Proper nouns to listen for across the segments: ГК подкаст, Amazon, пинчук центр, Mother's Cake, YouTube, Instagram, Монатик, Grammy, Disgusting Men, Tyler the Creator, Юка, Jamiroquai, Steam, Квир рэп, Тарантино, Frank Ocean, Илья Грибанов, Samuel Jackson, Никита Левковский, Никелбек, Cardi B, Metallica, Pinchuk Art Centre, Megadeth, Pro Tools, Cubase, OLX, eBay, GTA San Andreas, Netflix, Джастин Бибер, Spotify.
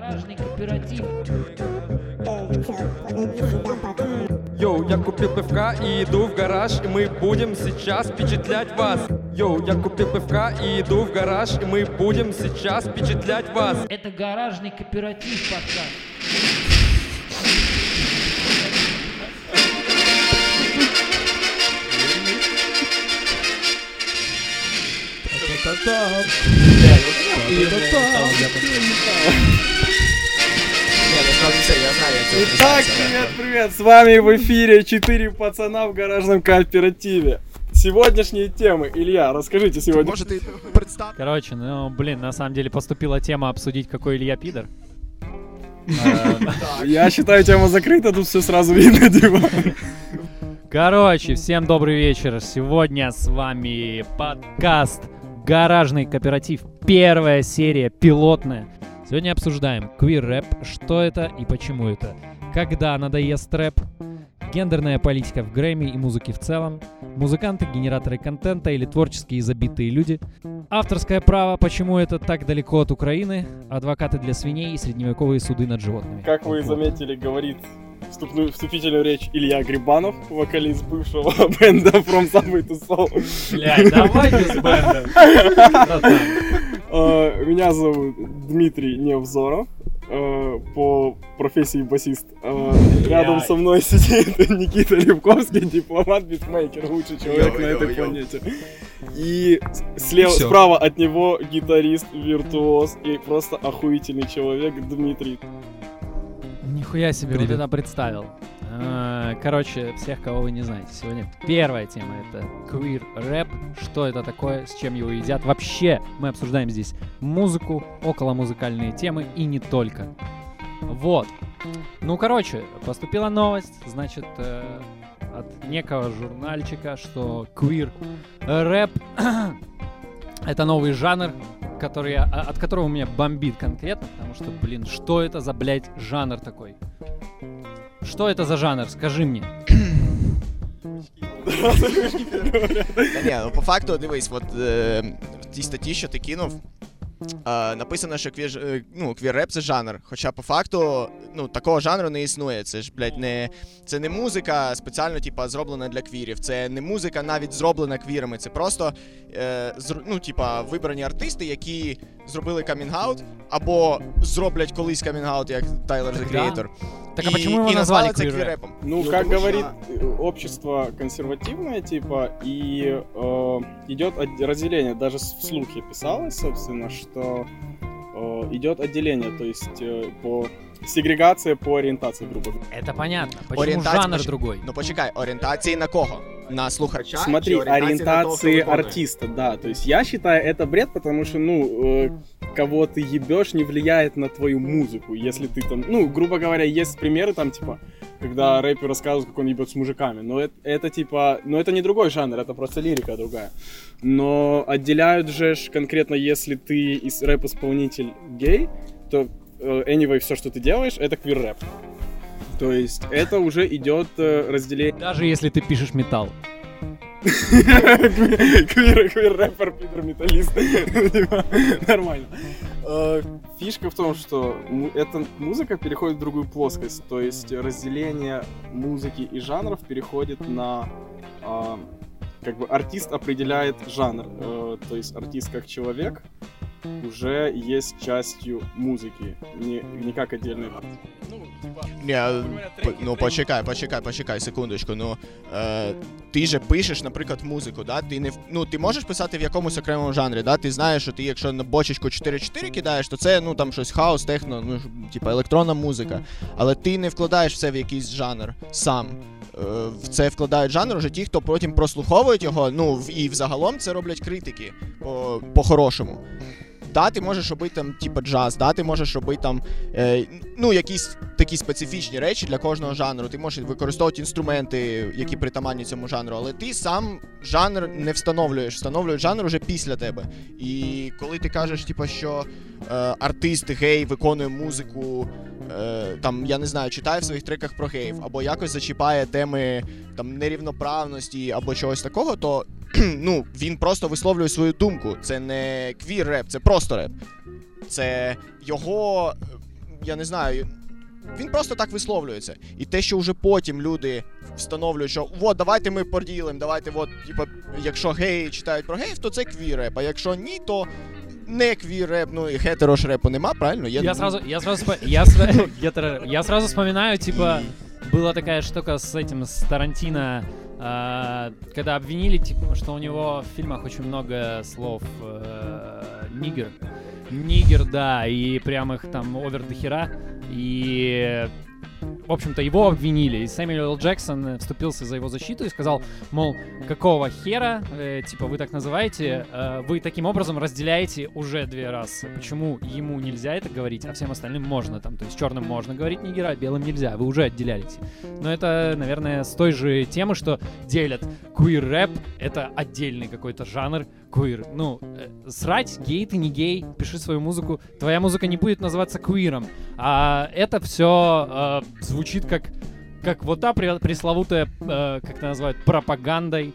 Гаражный кооператив. Йоу, я купил пивка и иду в гараж, и мы будем сейчас впечатлять вас. Йоу, я купил пивка и иду в гараж, и мы будем сейчас впечатлять вас. Это гаражный кооператив, подкаст. Итак, привет-привет, с вами в эфире 4 пацана в гаражном кооперативе. Сегодняшние темы, Илья, расскажите сегодня. Короче, на самом деле поступила тема обсудить, какой Илья пидор. Я считаю, тема закрыта, тут все сразу видно, Дима. Короче, всем добрый вечер. Сегодня с вами подкаст «Гаражный кооператив». Первая серия, пилотная. Сегодня обсуждаем квир рэп, что это и почему это, когда надоест рэп, гендерная политика в Грэмми и музыке в целом, музыканты, генераторы контента или творческие забитые люди, авторское право, почему это так далеко от Украины, адвокаты для свиней и средневековые суды над животными. Как вы заметили, говорит вступительную речь Илья Грибанов, вокалист бывшего бенда From Subway to Soul. Блядь, давайте с бендом. Меня зовут Дмитрий Невзоров, по профессии басист. Рядом со мной сидит Никита Левковский, дипломат-битмейкер, лучший человек на этой планете. И справа от него гитарист, виртуоз и просто охуительный человек Дмитрий. Нихуя себе, привет. Вот это представил. Короче, всех, кого вы не знаете. Сегодня первая тема — это квир рэп. Что это такое, с чем его едят. Вообще, мы обсуждаем здесь музыку, околомузыкальные темы и не только. Вот. Поступила новость, значит, от некого журнальчика, что квир рэп — это новый жанр, от которого меня бомбит конкретно, потому что, что это за, жанр такой? Что это за жанр? Скажи мне. Да не, по факту, дивись, от ті статті, що ти кинув, написано, що квір-реп це жанр, хоча по факту, такого жанру не існує, це ж, це не музика спеціально, зроблена для квірів, це не музика навіть зроблена квірами, це просто, вибрані артисти, які зробили камінг-аут, або зроблять колись камінг-аут, як Tyler the Creator. Так, а почему его назвали квир-рэпом? Как говорит общество консервативное, и идет разделение, даже вслух я писалось, собственно, что идет отделение, то есть сегрегация по ориентации, грубо говоря. Это понятно. Почему жанр другой? Почекай, ориентации на кого? На слухача? Смотри, ориентации артиста, да. То есть я считаю, это бред, потому что, кого ты ебешь, не влияет на твою музыку. Если ты там, грубо говоря, есть примеры там, когда рэпер рассказывает, как он ебет с мужиками. Но это не другой жанр, это просто лирика другая. Но отделяют же конкретно, если ты рэп-исполнитель гей, то anyway, все, что ты делаешь, это квир-рэп. То есть это уже идет разделение. Даже если ты пишешь металл. Квир-рэпер, пидор-металлист. Нормально. Фишка в том, что эта музыка переходит в другую плоскость. То есть разделение музыки и жанров переходит на... артист определяет жанр. То есть артист как человек уже есть частью музыки, не как отдельный арт. Почекай секундочку. Ти же пишеш, наприклад, музику, да? Ти можеш писати в якомусь окремому жанрі, да? Ти знаєш, що ти, якщо на бочечку 4-4 кидаєш, то це, там щось хаус, техно, електронна музика. Але ти не вкладаєш все в якийсь жанр сам. В це вкладають жанр уже ті, хто потім прослуховують його, і взагалом це роблять критики по-хорошому. Да, ти можеш робити там, джаз, да, ти можеш робити там, якісь такі специфічні речі для кожного жанру, ти можеш використовувати інструменти, які притаманні цьому жанру, але ти сам жанр не встановлюєш, встановлюють жанр уже після тебе. І коли ти кажеш, що артист гей виконує музику, там, я не знаю, читає в своїх треках про геїв, або якось зачіпає теми там нерівноправності, або чогось такого, то він просто висловлює свою думку. Це не квір-реп, це просто реп. Це його я не знаю, він просто так висловлюється. І те, що вже потім люди встановлюють, що от, давайте ми поділимо, давайте, от, типу, якщо геї читають про геїв, то це квір-реп, а якщо ні, то не квір-реп, ну і гетеро-реп нема, правильно? Я сразу вспоминаю, типа, была такая штука с этим, с Тарантино, когда обвинили, типа, что у него в фильмах очень много слов «нигер». Нигер, да, и прям их там овер до хера, и, в общем-то, его обвинили, и Сэмюэл Джексон вступился за его защиту и сказал, мол, какого хера, типа, вы так называете, вы таким образом разделяете уже две расы, почему ему нельзя это говорить, а всем остальным можно, там, то есть черным можно говорить нигера, а белым нельзя, вы уже отделялись. Но это, наверное, с той же темы, что делят квир-рэп, это отдельный какой-то жанр, квир. Ну, срать, гей ты не гей, пиши свою музыку. Твоя музыка не будет называться квиром. А это все звучит как вот та пресловутая, как это называют, пропагандой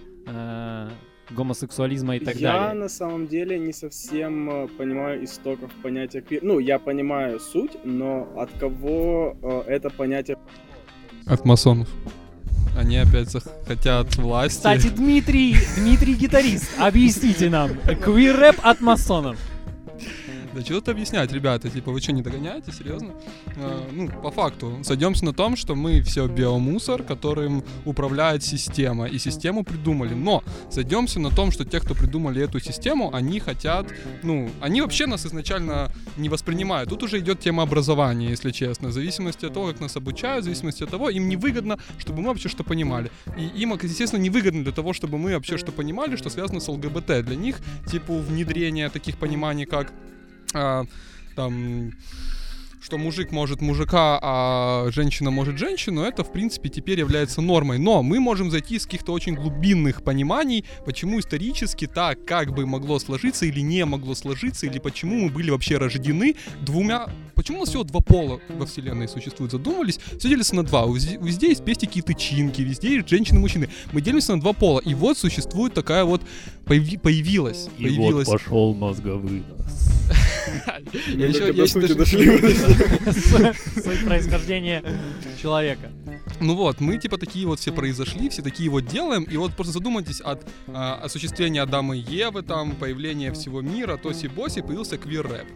гомосексуализма и так далее. Я на самом деле не совсем понимаю истоков понятия квир. Ну, я понимаю суть, но от кого это понятие? От масонов. Они опять хотят власти. Кстати, Дмитрий гитарист, объясните нам, квир-рэп от масонов. Да чего тут объяснять, ребята, типа, вы что, не догоняете, серьезно? Ну, по факту, сойдемся на том, что мы все биомусор, которым управляет система, и систему придумали, но сойдемся на том, что те, кто придумали эту систему, они хотят, ну, они вообще нас изначально не воспринимают, тут уже идет тема образования, если честно, в зависимости от того, как нас обучают, в зависимости от того, им невыгодно, чтобы мы вообще что понимали, и им, естественно, невыгодно для того, чтобы мы вообще что понимали, что связано с ЛГБТ, для них, типа, внедрение таких пониманий, как там, что мужик может мужика, а женщина может женщину, это, в принципе, теперь является нормой. Но мы можем зайти из каких-то очень глубинных пониманий, почему исторически так как бы могло сложиться или не могло сложиться, или почему мы были вообще рождены двумя... Почему у нас всего два пола во вселенной существует? Задумались? Все делится на два. Везде есть пестики и тычинки, везде есть женщины и мужчины. Мы делимся на два пола. И вот существует такая вот... Появилась... вот пошел мозговый. Я еще дошли. Суть происхождения человека. Ну вот, мы типа такие вот все произошли, все такие вот делаем, и вот просто задумайтесь от осуществления Адама и Евы, там, появления всего мира, тоси-боси, появился квир-рэп.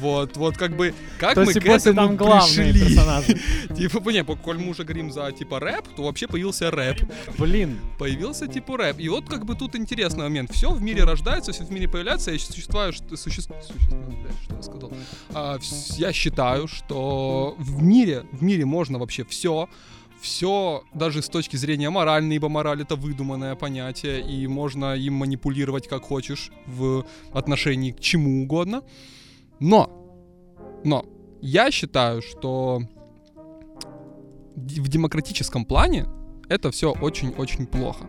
Вот как бы, как мы к этому пришли. Типа, не, коль мы уже говорим за типа рэп, то вообще появился рэп. Блин. Появился типа рэп. И вот как бы тут интересный момент. Все в мире рождается, все в мире появляется, и я считаю, что в мире можно вообще все. Все, даже с точки зрения моральной, ибо мораль — это выдуманное понятие, и можно им манипулировать как хочешь в отношении к чему угодно. Но я считаю, что в демократическом плане это все очень-очень плохо.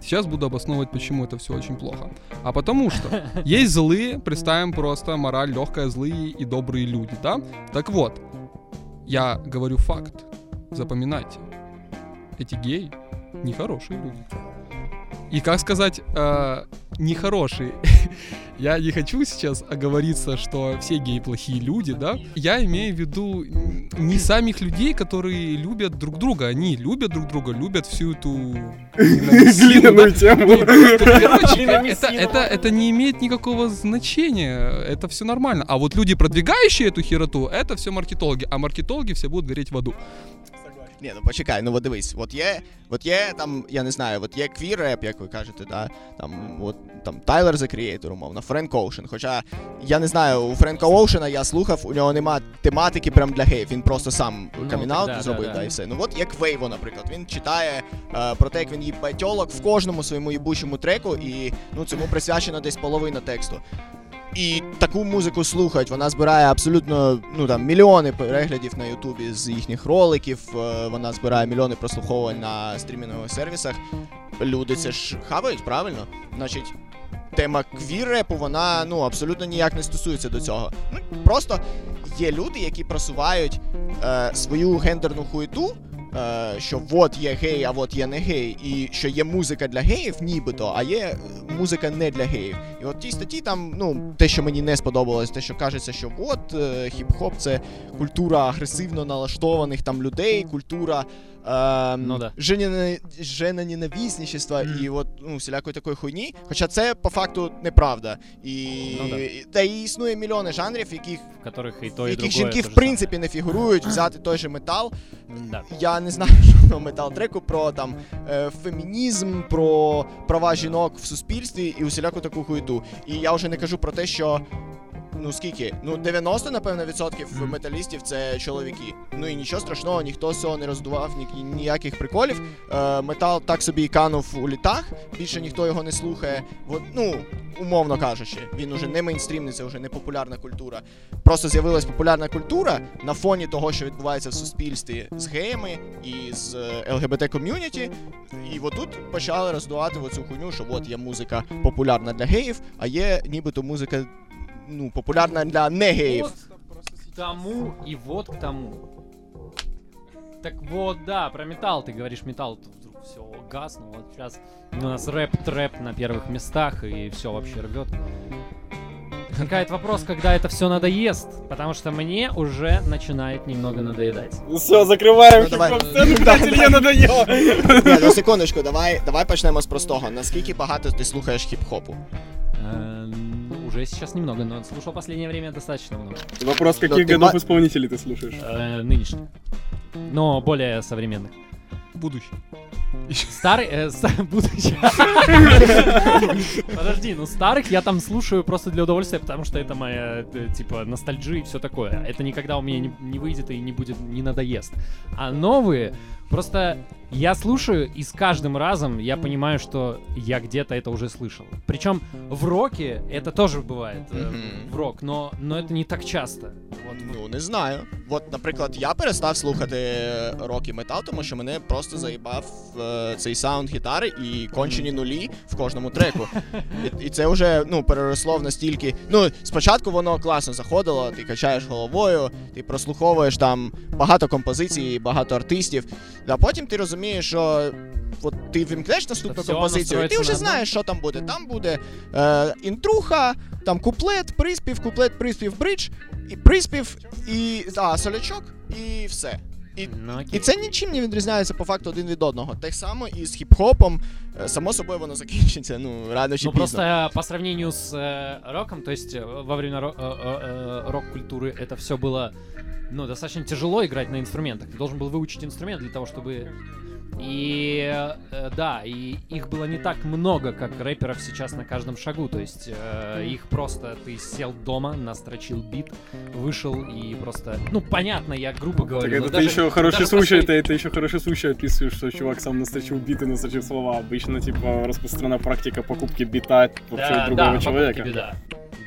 Сейчас буду обосновывать, почему это все очень плохо. А потому что есть злые, представим просто мораль легкая, злые и добрые люди, да? Так вот, я говорю факт. Запоминайте, эти геи нехорошие люди. И как сказать нехорошие? Я не хочу сейчас оговориться, что все геи плохие люди, да? Я имею в виду не самих людей, которые любят друг друга. Они любят друг друга, любят всю эту... глиняную тему. Это не имеет никакого значения. Это все нормально. А вот люди, продвигающие эту хероту, это все маркетологи. А маркетологи все будут гореть в аду. Ні, ну почекай, ну от дивись, от є там, я не знаю, от є квір-реп, як ви кажете, да? Там Tyler the Creator, умовно, Frank Ocean, хоча, я не знаю, у Френка Оушена я слухав, у нього нема тематики прям для геїв, він просто сам камінаут зробив, да, і все. Ну от є Quavo, наприклад, він читає про те, як він їбать тілок в кожному своєму їбучому треку, і ну, цьому присвячена десь половина тексту. І таку музику слухають, вона збирає абсолютно, ну там, мільйони переглядів на Ютубі з їхніх роликів, вона збирає мільйони прослуховувань на стрімінгових сервісах. Люди це ж хавають, правильно? Значить, тема квір-репу, вона, ну, абсолютно ніяк не стосується до цього. Ну, просто є люди, які просувають свою гендерну хуєту що от є гей, а от є не гей, і що є музика для геїв нібито, а є музика не для геїв. І от в тій статті там, ну, те, що мені не сподобалось, те, що кажеться, що от хіп-хоп – це культура агресивно налаштованих там людей, культура женоненависничества і от, ну, всілякої такої хуйні. Хоча це, по факту, неправда. Та і існує мільйони жанрів, в яких жінки, в принципі, не фігурують. Взяти той же метал. Я не знаю жодного метал-треку про там фемінізм, про права жінок в суспільстві і усіляку таку хуйду. І я вже не кажу про те, що... Ну, скільки? 90, напевно, відсотків металістів це чоловіки. Ну і нічого страшного, ніхто з цього не роздував, ніяких приколів. Метал так собі і канув у літах, більше ніхто його не слухає. Умовно кажучи, він уже не мейнстрімний, це вже не популярна культура. Просто з'явилась популярна культура на фоні того, що відбувається в суспільстві з геями і з ЛГБТ-ком'юніті. І отут почали роздувати оцю хуйню, що от є музика популярна для геїв, а є нібито музика... Ну, популярна для негеев. Так вот, да, про металл ты говоришь, металл тут вдруг все гаснул. Вот сейчас у нас рэп-трэп на первых местах, и все вообще рвет. Возникает вопрос, когда это все надоест, потому что мне уже начинает немного надоедать. Все, закрываем хіп-хоп-сцену, блядь, Ілья надоело. Ну, секундочку, давай почнемо з простого. Наскільки багато ти слухаєш хіп-хопу? Уже сейчас немного, но слушал в последнее время достаточно много. Вопрос, каких годов исполнителей ты слушаешь? Нынешних. Но более современных. Будущих. Будущих. Подожди, старых я там слушаю просто для удовольствия, потому что это моя, типа, ностальджи и все такое. Это никогда у меня не выйдет и не будет, не надоест. А новые, просто я слушаю, и с каждым разом я понимаю, что я где-то это уже слышал. Причем в роке это тоже бывает, в рок, но это не так часто. Ну, не знаю. От, наприклад, я перестав слухати рок і метал, тому що мене просто заїбав цей саунд гітари і кончені нулі в кожному треку. І це вже, переросло в настільки... Спочатку воно класно заходило, ти качаєш головою, ти прослуховуєш там багато композицій, багато артистів, а потім ти розумієш, що от ти вимкнеш наступну композицію, і ти вже знаєш, що там буде. Там буде інтруха, там куплет, приспів, бридж, і приспів, і солячок, і все. І це нічим не відрізняється по факту один від одного. Так само і з хіп-хопом, само собою воно закінчиться, рано чи пізно. Просто по сравнению с роком, то есть во время рок-культуры это все было, достаточно тяжело играть на инструментах. Ты должен был выучить инструмент для того, чтобы... И их было не так много, как рэперов сейчас на каждом шагу. То есть их просто ты сел дома, настрочил бит, вышел и просто... понятно, я грубо говорю. Так это еще хороший случай описываешь, что чувак сам настрочил бит и настрочил слова. Обычно, распространена практика покупки бита вообще другого человека.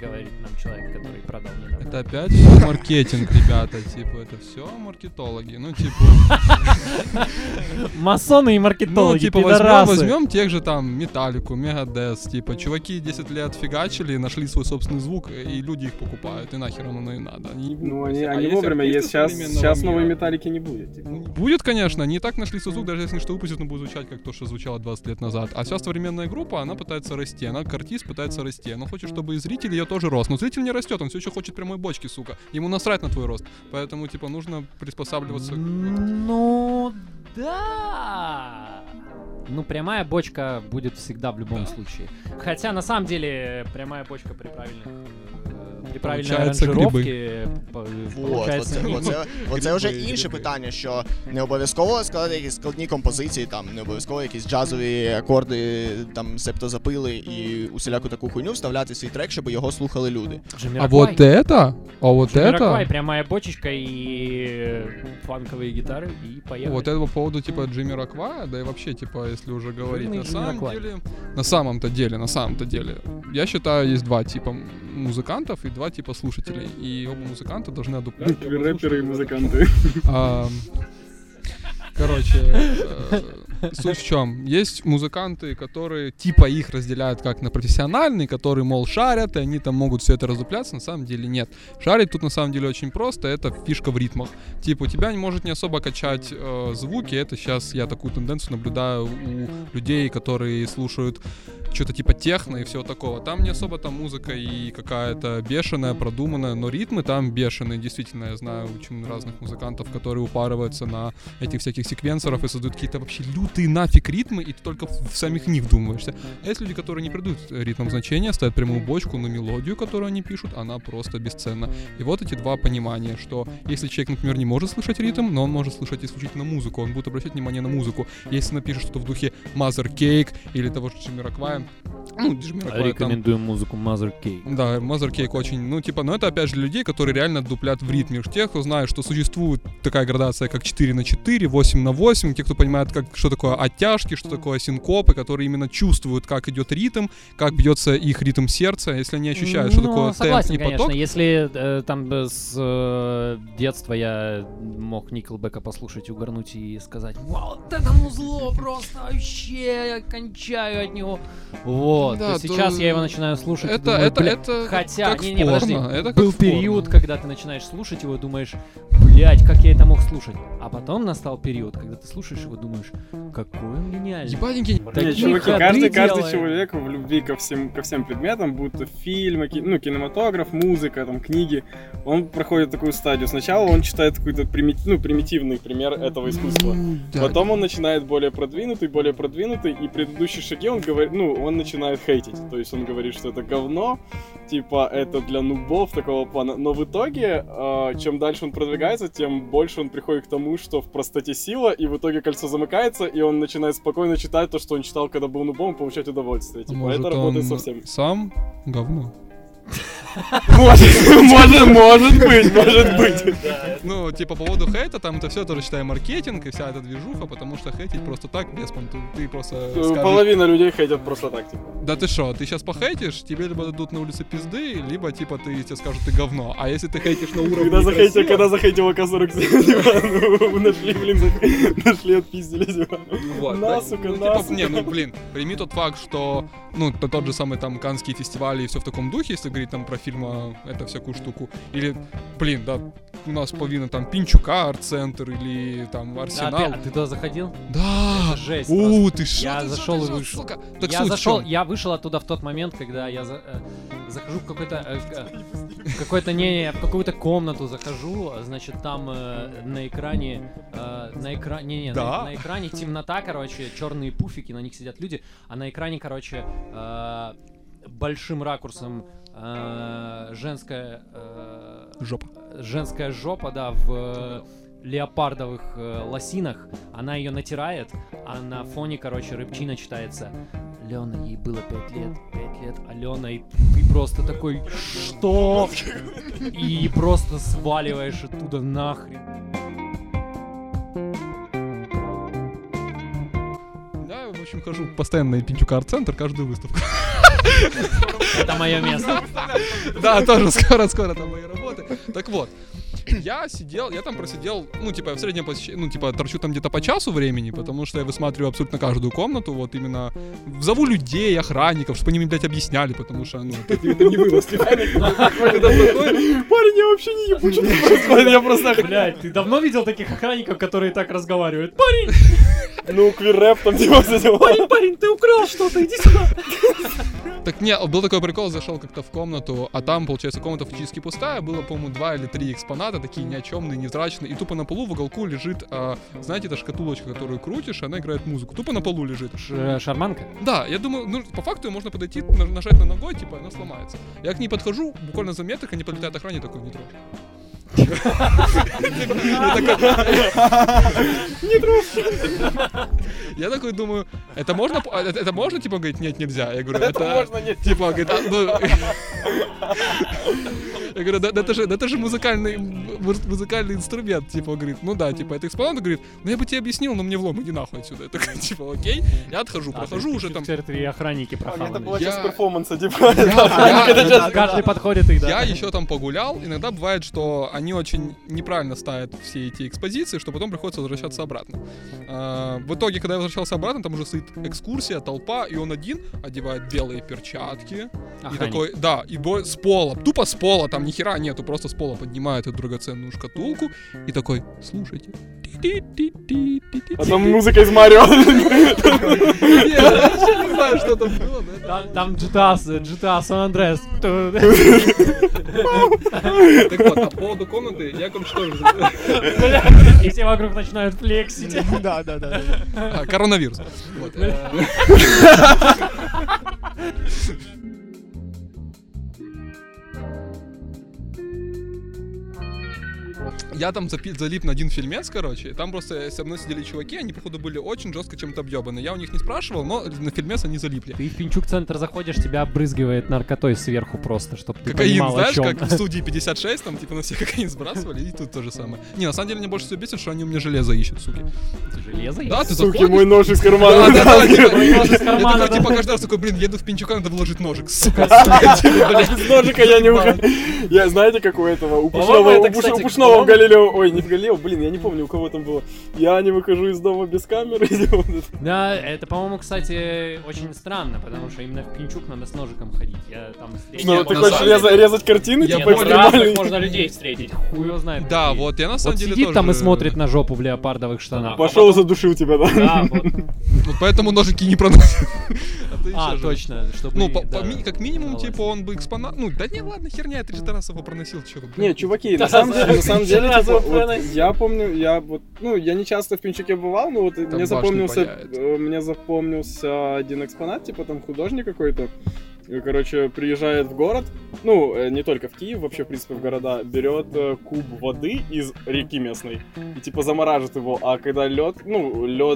Говорит нам человек, который продал мне там. Это опять маркетинг, ребята, это все маркетологи, масоны и маркетологи, пидорасы. Возьмем тех же там Metallica, Megadeth, чуваки 10 лет фигачили, нашли свой собственный звук, и люди их покупают, и нахер оно и надо. Они вовремя, сейчас новой Metallica не будет. Будет, конечно, они и так нашли свой звук, даже если что выпустят, он будет звучать как то, что звучало 20 лет назад. А сейчас современная группа, она пытается расти, артист пытается расти, она хочет, чтобы и зрители ее тоже рос, но зритель не растет, он все еще хочет прямой бочки, сука. Ему насрать на твой рост, поэтому, нужно приспосабливаться. Да! Прямая бочка будет всегда в любом случае. Хотя, на самом деле, прямая бочка при правильній аранжировці получається гриби. Оце вже інше питання, що не обов'язково складати якісь складні композиції, там не обов'язково якісь джазові акорди, там септозапили і усіляку таку хуйню вставляти в свій трек, щоб його слухали люди. Jamiroquai, прямая бочечка і фанкові гітари, і поїхали. Вот это по поводу, Jamiroquai, да и вообще, если уже говорить, на самом-то деле, я считаю, есть два типа музыкантов и два типа слушателей. И оба музыканта должны одуплять. Рэперы и музыканты. Короче, Суть в чем? Есть музыканты, которые типа их разделяют как на профессиональные, которые, мол, шарят, и они там могут все это раздупляться, на самом деле нет. Шарить тут на самом деле очень просто, это фишка в ритмах. Типа у тебя может не особо качать звуки, это сейчас я такую тенденцию наблюдаю у людей, которые слушают что-то типа техно и всего такого. Там не особо там музыка и какая-то бешеная, продуманная, но ритмы там бешеные. Действительно, я знаю очень разных музыкантов, которые упарываются на этих всяких секвенсоров и создают какие-то вообще лютые нафиг ритмы, и ты только в самих них думаешься. А есть люди, которые не придут ритмом значения, ставят прямую бочку на мелодию, которую они пишут, она просто бесценна. И вот эти два понимания, что если человек, например, не может слышать ритм, но он может слышать исключительно музыку, он будет обращать внимание на музыку. Если напишет что-то в духе Mother's Cake или того же Jamiroquai, рекомендуем музыку Mother's Cake. Да, Mother's Cake очень, но это опять же людей, которые реально дуплят в ритме. Тех, кто знает, что существует такая градация, как 4/4, 8/8, те, кто понимает, как, что такое оттяжки, что такое синкопы, которые именно чувствуют, как идет ритм, как бьется их ритм сердца, если они ощущают, что такое согласен, темп и поток. Конечно, если с детства я мог Никелбека послушать, угорнуть и сказать: «Вау, вот это музло просто вообще, я кончаю от него». Вот, да, сейчас я его начинаю слушать. Был период, когда ты начинаешь слушать его и думаешь: блять, как я это мог слушать. А потом настал период, когда ты слушаешь его и думаешь: какой он гениальный. Ебаненький. Каждый человек в любви ко всем предметам, будто фильмы, кинематограф, музыка, там, книги, он проходит такую стадию. Сначала он читает какой-то примитивный пример этого искусства. Потом он начинает более продвинутый, и предыдущие шаги он говорит, он начинает хейтить, то есть он говорит, что это говно, типа это для нубов такого плана, но в итоге, чем дальше он продвигается, тем больше он приходит к тому, что в простоте сила, и в итоге кольцо замыкается, и он начинает спокойно читать то, что он читал, когда был нубом, и получать удовольствие, может, это работает со всеми. Сам говно. Может быть. По поводу хейта, там это все тоже, считай, маркетинг и вся эта движуха, потому что хейтить просто так без понты, ты просто скажешь... Половина людей хейтят просто так, типа. Да ты шо, ты сейчас похейтишь, тебе либо дадут на улице пизды, либо, тебе скажут, ты говно. А если ты хейтишь на уровне... Когда захейтил АК-47 диван, нашли, отпиздили диван. На, сука. Прими тот факт, что, тот же самый, там, Канский фестиваль и все в таком духе, если говорить там про фильма, это всякую штуку. Или, у нас половина там Pinchuka Art Centre или там Арсенал. А ты туда заходил? Да! Это жесть. Ты шо? Я зашел и вышел. Я вышел оттуда в тот момент, когда я захожу в какую-то комнату захожу, там на экране темнота, черные пуфики, на них сидят люди, а на экране, большим ракурсом женская жопа. Женская жопа, да, в леопардовых лосинах. Она ее натирает, а на фоне, рыбчина читается. Алена, ей было 5 лет, Алена, и ты просто такой, что? И просто сваливаешь оттуда нахрен. Я, в общем, хожу постоянно на Pinchuk Art Centre, каждую выставку. Это мое место. Да, тоже скоро там мои работы. Так вот, я там просидел, в среднем посещении, торчу там где-то по часу времени, потому что я высматриваю абсолютно каждую комнату, именно зову людей, охранников, чтобы они мне, блядь, объясняли, потому что, это не вылазки. Парень, я вообще не ебучу. Я просто... Блядь, ты давно видел таких охранников, которые так разговаривают? Парень! Квир рэп там делал за дела. Парень, ты украл что-то, иди сюда. Так не, был такой прикол, зашел как-то в комнату, а там, получается, комната фактически пустая, было, по-моему, 2 или 3 экспоната, такие ни о чёмные, невзрачные, и тупо на полу в уголку лежит, эта шкатулочка, которую крутишь, она играет музыку, тупо на полу лежит. Шарманка? Да, я думаю, по факту можно подойти, нажать на ногой, она сломается. Я к ней подхожу, буквально за метр, они подлетают охране, такой, не трожь. Не трожь. Я такой думаю, это можно? Это можно, говорит, нет, нельзя. Я говорю, это можно, нет. Я говорю, это же музыкальный инструмент. Типа, он говорит, ну да, типа, это экспонат. Говорит, ну я бы тебе объяснил, но мне влом, иди нахуй отсюда. Я такой, типа, окей, я отхожу, прохожу уже там. Ты охранники прохавали. Это было часть перформанса, типа. Каждый подходит и да. Я еще там погулял. Иногда бывает, что они очень неправильно ставят все эти экспозиции, что потом приходится возвращаться обратно. В итоге, когда я возвращался обратно, там уже стоит экскурсия, толпа, и он один одевает белые перчатки. И такой, да, и с пола, тупо с пола, там ни хера нету, просто с пола поднимает эту драгоценную шкатулку и такой, слушайте. А там музыка из Марио. Я вообще не знаю, что там было. Там GTA San Andreas. Так вот, по поводу комнаты, я кое-что... И все вокруг начинают флексить. Да. Коронавирус. Я там залип на один фильмец, короче. Там просто со мной сидели чуваки, они, походу, были очень жестко чем-то объёбаны. Я у них не спрашивал, но на фильмец они залипли. Ты в Pinchuk центр заходишь, тебя обрызгивает наркотой сверху просто, чтобы ты кокаин, понимал, знаешь, о чем. Кокаин, знаешь, как в студии 56, там, типа, на все кокаин сбрасывали, и тут то же самое. Не, на самом деле, мне больше всего бесит, что они у меня железо ищут, суки. Железо ищут? Да, ты заходишь. Суки, мой нож из кармана. Я такой, типа, каждый раз такой, блин, еду в Pinchuk, надо вложить ножик, сука. Без ножика я не ухожу. Я, знаете, как у этого, у Пушного в Галилео, ой, не в Галилео, блин, я не помню, у кого там было. Я не выхожу из дома без камеры. Да, это, по-моему, кстати, очень странно, потому что именно в Pinchuk надо с ножиком ходить. Я там встретил. Ну, ты хочешь резать картины? Нет, типа, разных можно людей встретить. Хуй его знает. Да, людей. Вот, я на самом деле сидит тоже... там и смотрит на жопу в леопардовых штанах. Пошел, задушил тебя, да? Да, вот. Вот поэтому ножики не проносят. А, точно, чтобы... Ну, как минимум, типа, он бы экспонат... Ну, да не, ладно, херня, я 300 раз его проносил. Не, чуваки, на самом деле... деле, типа, вот, я помню, я вот, ну, я не часто в Pinchuk бывал, но вот там мне запомнился один экспонат, типа там художник какой-то, короче, приезжает в город, ну, не только в Киев, вообще, в принципе, в города, берет куб воды из реки местной и, типа, замораживает его, а когда лед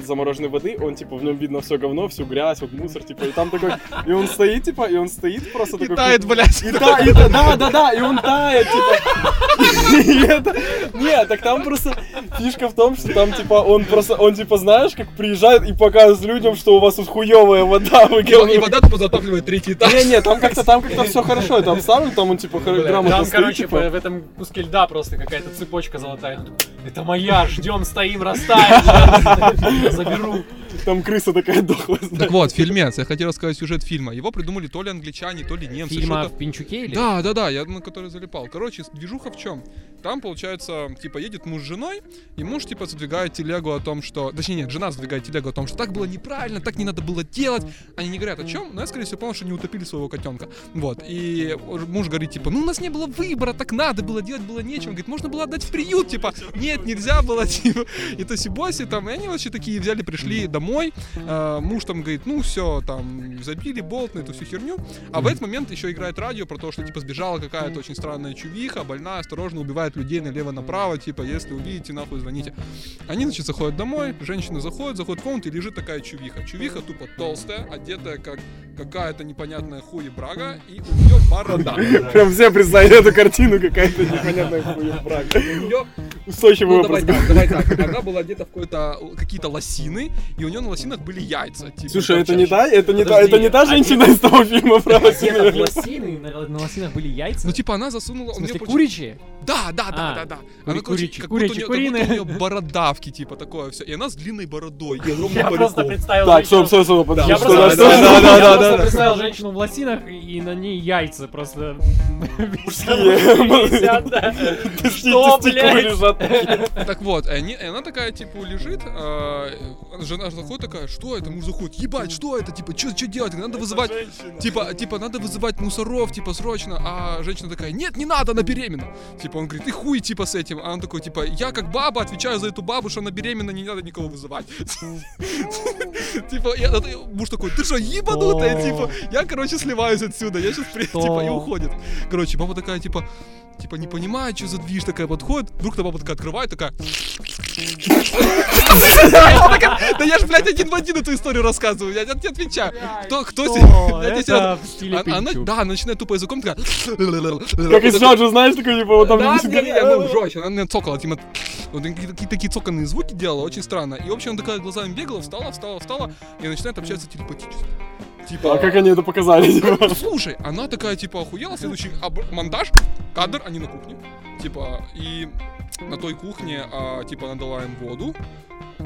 замороженной воды, он, типа, в нем видно все говно, всю грязь, вот мусор, типа, и там такой, и он стоит, типа, и он стоит просто такой... И тает, блядь! Да, и он тает, типа... Нет, так там просто фишка в том, что там, типа, он, знаешь, как приезжает и показывает людям, что у вас тут хуёвая вода, вы говорите... И вода, типа, затапливает третий этаж. Не, там как-то все хорошо, там сам, там он типа грамотно. Там, короче, типа... в этом куске льда просто какая-то цепочка золотая. Это моя, ждем, стоим, растаем, заберу. Там крыса такая дохлая. Так вот, фильмец, я хотел рассказать сюжет фильма. Его придумали то ли англичане, то ли немцы. Фильма в Pinchuk или? Да, я на который залипал. Короче, движуха в чем? Там, получается, типа, едет муж с женой, и муж, типа, задвигает телегу о том, что... Точнее, нет, жена задвигает телегу о том, что так было неправильно, так не надо было делать. Они не говорят о чем, но я, скорее всего, понял, что не утопили своего котенка. Вот, и муж говорит, типа, ну, у нас не было выбора, так надо было, делать было нечем. Говорит, можно было отдать в приют, типа, нет, нельзя было, типа, и тоси-боси, там, и они вообще такие взяли, пришли домой, муж там говорит, ну, все, там, забили болт на эту всю херню, а в этот момент еще играет радио про то, что, типа, сбежала какая-то очень странная чувиха, больная, осторожно, убивает людей налево-направо, типа, если увидите, нахуй звоните. Они, значит, заходят домой, женщина заходит в комнату, и лежит такая чувиха. Чувиха тупо толстая, одетая как какая-то непонятная хуебрага, и у нее борода. Прям все признают эту картину, какая-то непонятная хуебрага. Устойчивый вопрос. Давай так, она была одета в какие-то лосины, и у нее на лосинах были яйца. Слушай, это не та женщина из того фильма про лосины? На лосинах были яйца? Ну, типа, она засунула... В смысле, куричи? Да. Она как будто у нее бородавки, типа, такое все. И она с длинной бородой. Я просто представил женщину в лосинах, и на ней яйца просто... Мужские. Что, блядь? Так вот, она такая, типа, лежит, жена заходит такая, что это? Муж заходит, ебать, что это? Типа, что делать? Надо вызывать... Типа, надо вызывать мусоров, типа, срочно. А женщина такая, нет, не надо, она беременна. Типа, он говорит, ты хуй, типа, с этим. А он такой, типа, я как баба отвечаю за эту бабу, что она беременна, не надо никого вызывать. Типа, муж такой, ты что, ебанутая, типа, я, короче, сливаюсь отсюда, я сейчас приеду, типа, и уходит. Короче, баба такая, типа, не понимает, что за движ, такая подходит, вдруг-то баба такая открываю, такая... Да я же, блядь, один в один эту историю рассказываю, я тебе отвечаю. Кто сидит? Да, начинает тупо языком, такая... Как из Джаджа, знаешь, такой, типа, там... Да, ну, жёстче, она цокала, типа... Вот какие-то такие цоканные звуки делала, очень странно. И, в общем, она такая глазами бегала, встала, и начинает общаться телепатически. Типа, а как они это показали? Слушай, она такая, типа, охуела, следующий монтаж, кадр, они на кухне. Типа, и на той кухне, типа, она дала им воду.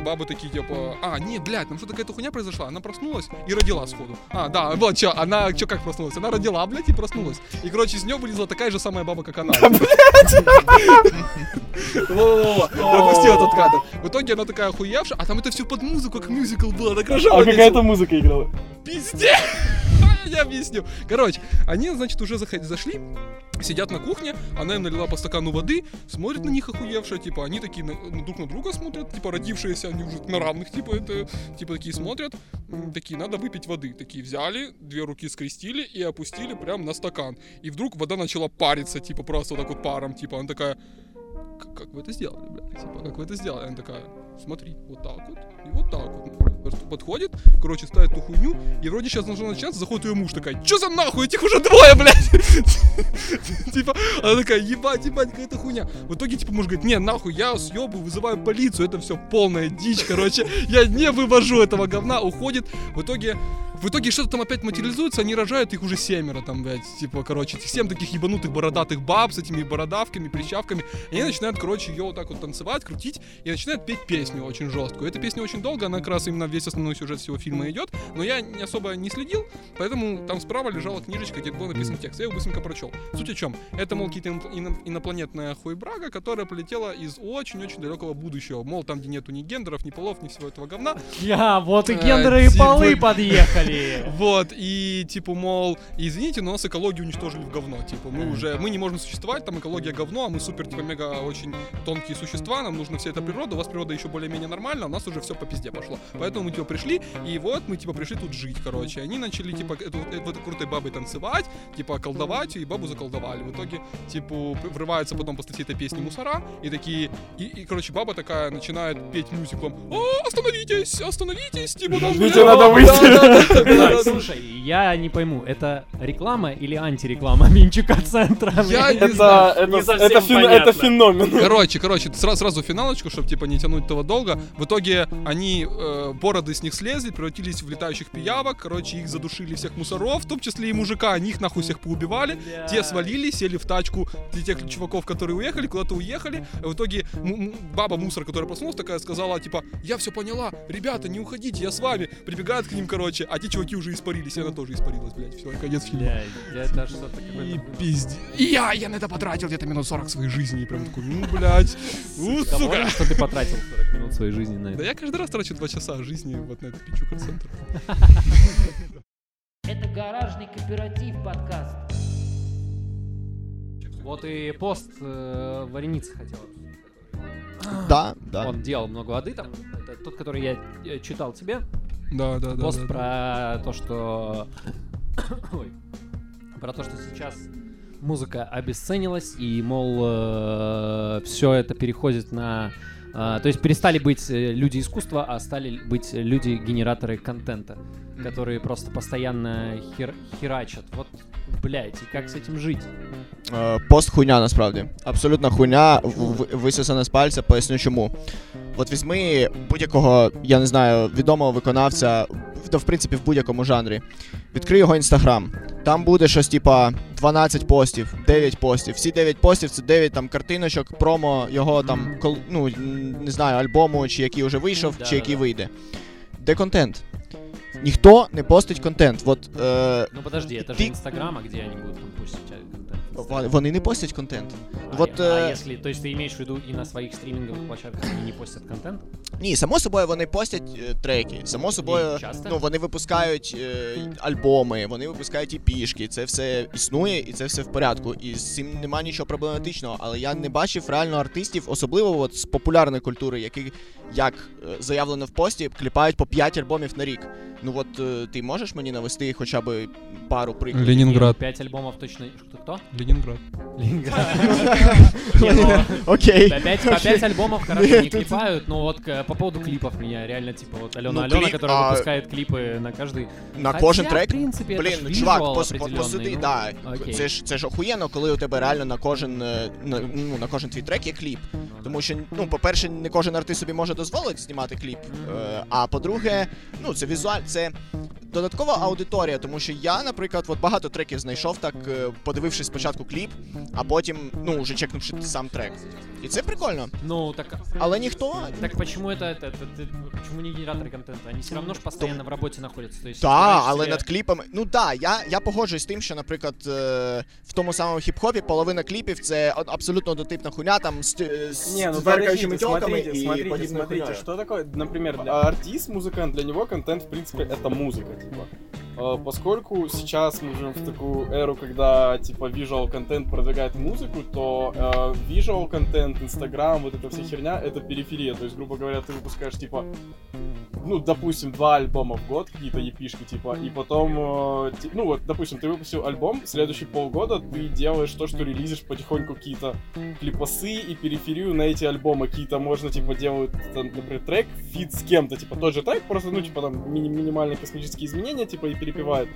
Бабы такие, типа, там что-то какая-то хуйня произошла, она проснулась и родила сходу. Она проснулась? Она родила, блядь, и проснулась. И, короче, из нее вылезла такая же самая баба, как она. Пропустил этот кадр. В итоге она такая охуевшая, а там это все под музыку, как мюзикл было, так рожала. А какая-то музыка играла? Пиздец! Я объясню. Короче, они, значит, уже зашли, сидят на кухне, она им налила по стакану воды, смотрит на них охуевшая, типа, они такие друг на друга смотрят, типа, родившиеся, они уже на равных, типа, это, типа, такие смотрят, такие, надо выпить воды, такие взяли, две руки скрестили и опустили прям на стакан. И вдруг вода начала париться, типа, просто вот так вот паром, типа, она такая, как вы это сделали, блядь, типа, как вы это сделали? Она такая, смотри, вот так вот, и вот так вот. Подходит, короче, ставит ту хуйню, и вроде сейчас должна начаться, заходит ее муж, такая, чё за нахуй, этих уже двое, блядь! Типа, она такая, ебать, какая-то хуйня. В итоге, типа, муж говорит, не, нахуй, я съебу, вызываю полицию, это все полная дичь, короче, я не вывожу этого говна, уходит. В итоге что-то там опять материализуется, они рожают, их уже 7, там, блядь, типа, короче, 7 таких ебанутых бородатых баб с этими бородавками, прищавками, и они начинают, короче, ее вот так вот танцевать, крутить, и начинают петь песню очень жесткую. Эта песня очень долго, она как раз именно весь основной сюжет всего фильма идет, но я особо не следил, поэтому там справа лежала книжечка, где был написан текст, я его быстренько прочел. Суть о чем? Это, мол, какие-то инопланетная хуйбрага, которая полетела из очень-очень далекого будущего, мол, там, где нету ни гендеров, ни полов, ни всего этого говна. Вот и гендеры, и полы подъехали. Вот, и типа, мол, извините, но нас экологию уничтожили в говно, типа, мы не можем существовать, там экология говно, а мы супер, типа, мега очень тонкие существа, нам нужна вся эта природа, у вас природа еще более-менее нормальная, у нас уже все по пизде пошло. Поэтому мы, типа, пришли, и вот мы, типа, пришли тут жить, короче. Они начали, типа, этой крутой бабой танцевать, типа, колдовать, и бабу заколдовали. В итоге, типа, врываются потом после всей этой песни мусора, и такие... И короче, баба такая начинает петь мюзиклом. Остановитесь, типа, там... надо выйти. Слушай, я не пойму, это реклама или антиреклама Минчука центра? Я не знаю. Это феномен. Короче, сразу финалочку, чтобы, типа, не тянуть этого долго. В итоге они... бороды с них слезли, превратились в летающих пиявок, короче, их задушили всех мусоров, в том числе и мужика, они их нахуй всех поубивали, те свалили, сели в тачку тех чуваков, которые уехали, куда-то уехали, в итоге баба мусор, которая проснулась, такая сказала, типа, я все поняла, ребята, не уходите, я с вами, прибегают к ним, короче, а те чуваки уже испарились, и она тоже испарилась, блядь, все, конец фильма. И пиздец. И я на это потратил где-то минут 40 своей жизни, и прям такой, блядь, сука. Что ты потратил 40 минут своей жизни на это? Да я каждый раз трачу 2 часа жизни вот на этот Pinchuk Art Centre. Это гаражный кооператив подкаст. Вот и пост Вареницы хотел. Да. Он делал много воды там. Это тот, который я читал тебе. Да. Пост про то, что... про то, что сейчас музыка обесценилась и, мол, все это переходит на... то есть перестали быть люди искусства, а стали быть люди-генераторы контента, которые просто постоянно херачат. Вот, блядь, и как с этим жить? Пост хуйня, насправді. Абсолютно хуйня, висосана з пальця, поясню чому. От візьми будь-якого, я не знаю, відомого виконавця, в принципі, в будь-якому жанрі. Відкрий його Instagram. Там буде щось, типа, 12 постів, 9 постів. Всі 9 постів – це 9 там картиночок, промо його там, ну, не знаю, альбому, чи який уже вийшов, чи який вийде. Де контент? Ніхто не постить контент. Вот, ну, подожди, это же Инстаграм, а где они будут там постить контент? Вони не постять контент. Если, то есть ты имеешь в виду и на своих стриминговых площадках они не постят контент? Ні, само собою вони постять треки, само собою, ну, вони випускають альбоми, вони випускають EP-шки, це все існує і це все в порядку, і з цим немає нічого проблематичного, але я не бачив реально артистів, особливо от з популярної культури, які, як заявлено в пості, кліпають по 5 альбомів на рік. Ну от ти можеш мені навести хоча б пару прикладів? Ленінград. 5 альбомів точно, хто? Ленинград. Окей. По 5 альбомов, короче, не клепают, но вот по поводу клипов меня реально, типа, вот Алена, которая выпускает клипы на каждый... На кожен трек? Блин, чувак, посиди, да. Це ж охуєнно, коли у тебе реально на кожен твій трек є кліп. Тому що, ну, по-перше, не кожен артист собі може дозволити знімати кліп, а по-друге, ну, це візуально, це додаткова аудиторія, тому що я, наприклад, от багато треків знайшов, так, подивившись спочатку кліп, а потім, ну, вже чекнувши сам трек. І це прикольно. Ну, так... Але ніхто... Так почему это почему не генераторы контента? Они все равно ж постоянно в работе находятся. То есть, да, але над кліпами... Ну, да, я погоджуюсь з тим, що, наприклад, в тому самому хіп-хопі половина кліпів — це абсолютно дотипна хуйня, там, с тверкающими тёлками и подобная хуйня. Что такое, например, артист-музыкант, для него контент, в принципе, это музыка, типа. Поскольку сейчас мы живем в такую эру, когда, типа, visual контент продвигает музыку, то visual контент, Instagram, вот эта вся херня — это периферия. То есть, грубо говоря, ты выпускаешь, типа, ну, допустим, 2 альбома в год, какие-то епишки, типа, и потом, ну, вот, допустим, ты выпустил альбом, следующие полгода ты делаешь то, что релизишь потихоньку какие-то клипасы и периферию на эти альбомы. Какие-то, можно, типа, делают, там, например, трек, фит с кем-то, типа, тот же трек, просто, ну, типа, там, минимальные космические изменения, типа, и перепевают.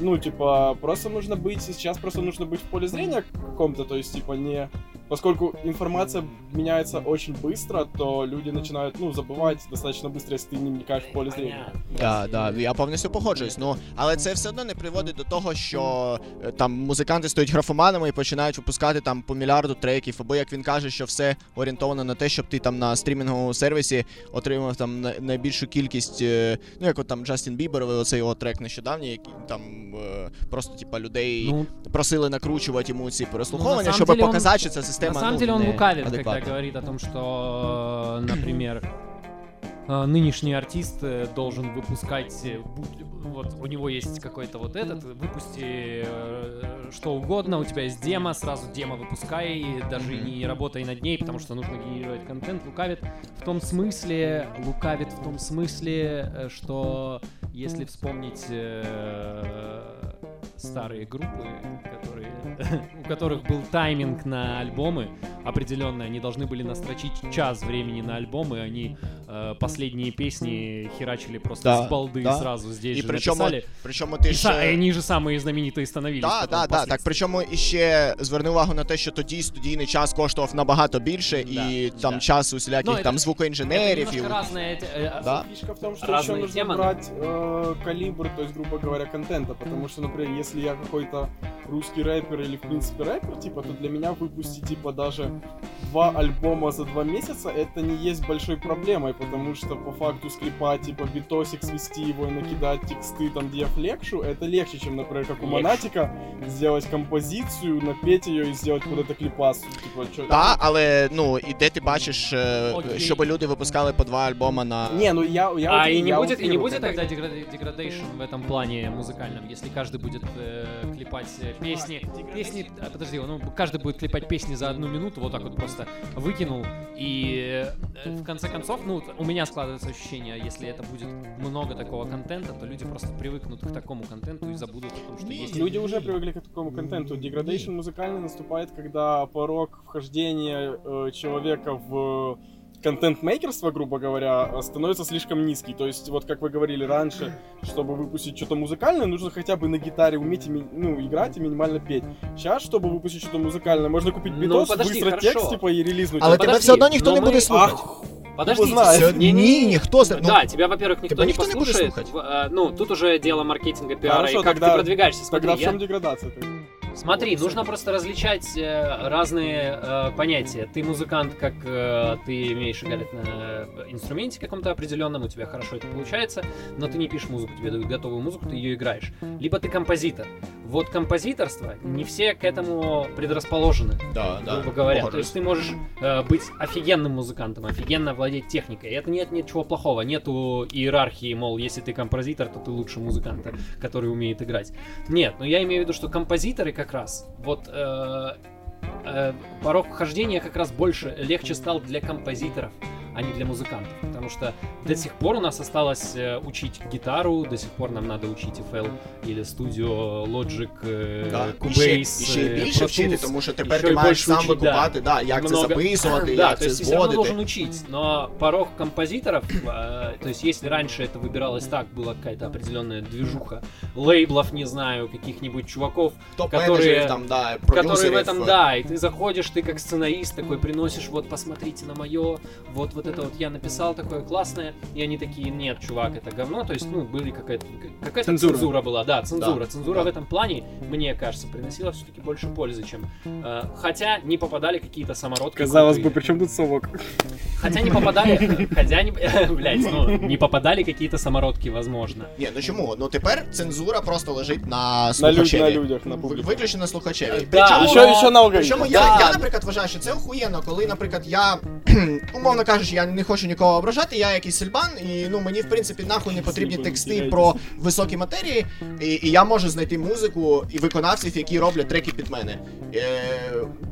Ну, типа, просто нужно быть, сейчас просто нужно быть в поле зрения каком-то, то есть, типа, не... Поскольку информация меняется очень быстро, то люди начинают, ну, забывать достаточно быстро, если ти не вникаєш в поле зрення. Так, да, я повністю погоджуюсь, ну, але це все одно не приводить до того, що там музиканти стають графоманами і починають випускати там по мільярду треків, або, як він каже, що все орієнтовано на те, щоб ти там на стрімінговому сервісі отримав там найбільшу кількість, ну, як от там Джастін Бібер, оцей його трек нещодавній, який там просто, типа, людей просили накручувати йому ці переслуховування, щоб показати, що це система, ну, не адекватна. На самом деле он лукавит, когда говорит о том, что, например, нынешний артист должен выпускать, вот у него есть какой-то вот этот, выпусти что угодно, у тебя есть демо, сразу демо выпускай, даже не работай над ней, потому что нужно генерировать контент. Лукавит в том смысле, что если вспомнить старые группы, у которых был тайминг на альбомы определенный, они должны были настрочить час времени на альбомы, они последние песни херачили просто с балды, сразу здесь и же причем, написали. Причому ти ще... Они же самые знаменитые становились. Да. Так, причому іще зверни увагу на те, що тоді студійний час коштував набагато більше, і там час усіляких, там, звукоінженерів. Це немножко разная фішка в тому, що еще нужно брать калибр, то есть, грубо говоря, контента, потому что, например, если я какой-то русский рэпер или, в принципе, рэпер, типа, то для меня выпустить, типа, даже 2 альбома за 2 месяца, это не есть большой проблемой, потому что, по факту, скрипать, типа, битосик свести его и накидать тексты, там, где я флекшу, это легче, чем, например, как у Монатика, сделать композицию, напеть ее и сделать куда-то клипас. Типа, что-то... Да, але, ну, и где ты бачишь, чтобы люди выпускали по 2 альбома на... Не, ну, я а, и не будет, и не будет тогда деградейшн в этом плане музыкальном, если каждый будет клепать песни, подожди, ну, каждый будет клепать песни за 1 минуту, вот так вот просто выкинул, и в конце концов, ну, у меня складывается ощущение, если это будет много такого контента, то люди просто привыкнут к такому контенту и забудут о том, что есть. Люди уже привыкли к такому контенту. Деградейшн музыкальный наступает, когда порог вхождения человека в контент-мейкерство, грубо говоря, становится слишком низкий. То есть, вот как вы говорили раньше, чтобы выпустить что-то музыкальное, нужно хотя бы на гитаре уметь, ну, играть и минимально петь. Сейчас, чтобы выпустить что-то музыкальное, можно купить битос, быстро текст, типа, и релизнуть. Але тебе все одно никто не будет слушать. Подождите, никто... Да, тебя, во-первых, никто не послушает. Ну, тут уже дело маркетинга, пиара, и как ты продвигаешься. Тогда в чем деградация? Смотри, нужно просто различать разные понятия. Ты музыкант, как ты умеешь играть на инструменте каком-то определенном, у тебя хорошо это получается, но ты не пишешь музыку, тебе дают готовую музыку, ты ее играешь. Либо ты композитор. Вот композиторство, не все к этому предрасположены, грубо говоря. Может. То есть ты можешь быть офигенным музыкантом, офигенно владеть техникой. И это нет ничего плохого, нету иерархии, мол, если ты композитор, то ты лучше музыканта, который умеет играть. Нет, но я имею в виду, что композиторы как раз, вот порог вхождения как раз больше, легче стал для композиторов. а не для музыкантов. Потому что до сих пор у нас осталось учить гитару, до сих пор нам надо учить FL или Studio, Logic, да. Cubase, Pro Tools, тому що тепер ти маєш сам учить, викупати, да. Да, як це записувати, да, як це зводити. Все равно должен учить, но порог композиторов, то есть если раньше это выбиралось так, была какая-то определенная движуха лейблов, не знаю, каких-нибудь чуваков, которые, там, да, которые в этом, да, и ты заходишь, ты как сценарист такой приносишь, вот посмотрите на мое, вот это вот я написал такое классное, и они такие, нет, чувак, это говно, то есть, ну, были какая-то цензура была, да, цензура да. В этом плане, мне кажется, приносила все-таки больше пользы, чем, хотя не попадали какие-то самородки. Казалось бы, при чем тут совок? Хотя не попадали какие-то самородки, возможно. Ні, ну чому? Ну тепер цензура просто лежить на слухачеві. На людях, на публіку. Виключно на слухачеві. Причому на алгоритмі. Причому я, наприклад, вважаю, що це охуєнно, коли, наприклад, я, умовно кажучи, я не хочу нікого ображати, я якийсь сельбан, і, ну, мені, в принципі, нахуй не потрібні тексти про високі матерії, і я можу знайти музику і виконавців, які роблять треки під мене.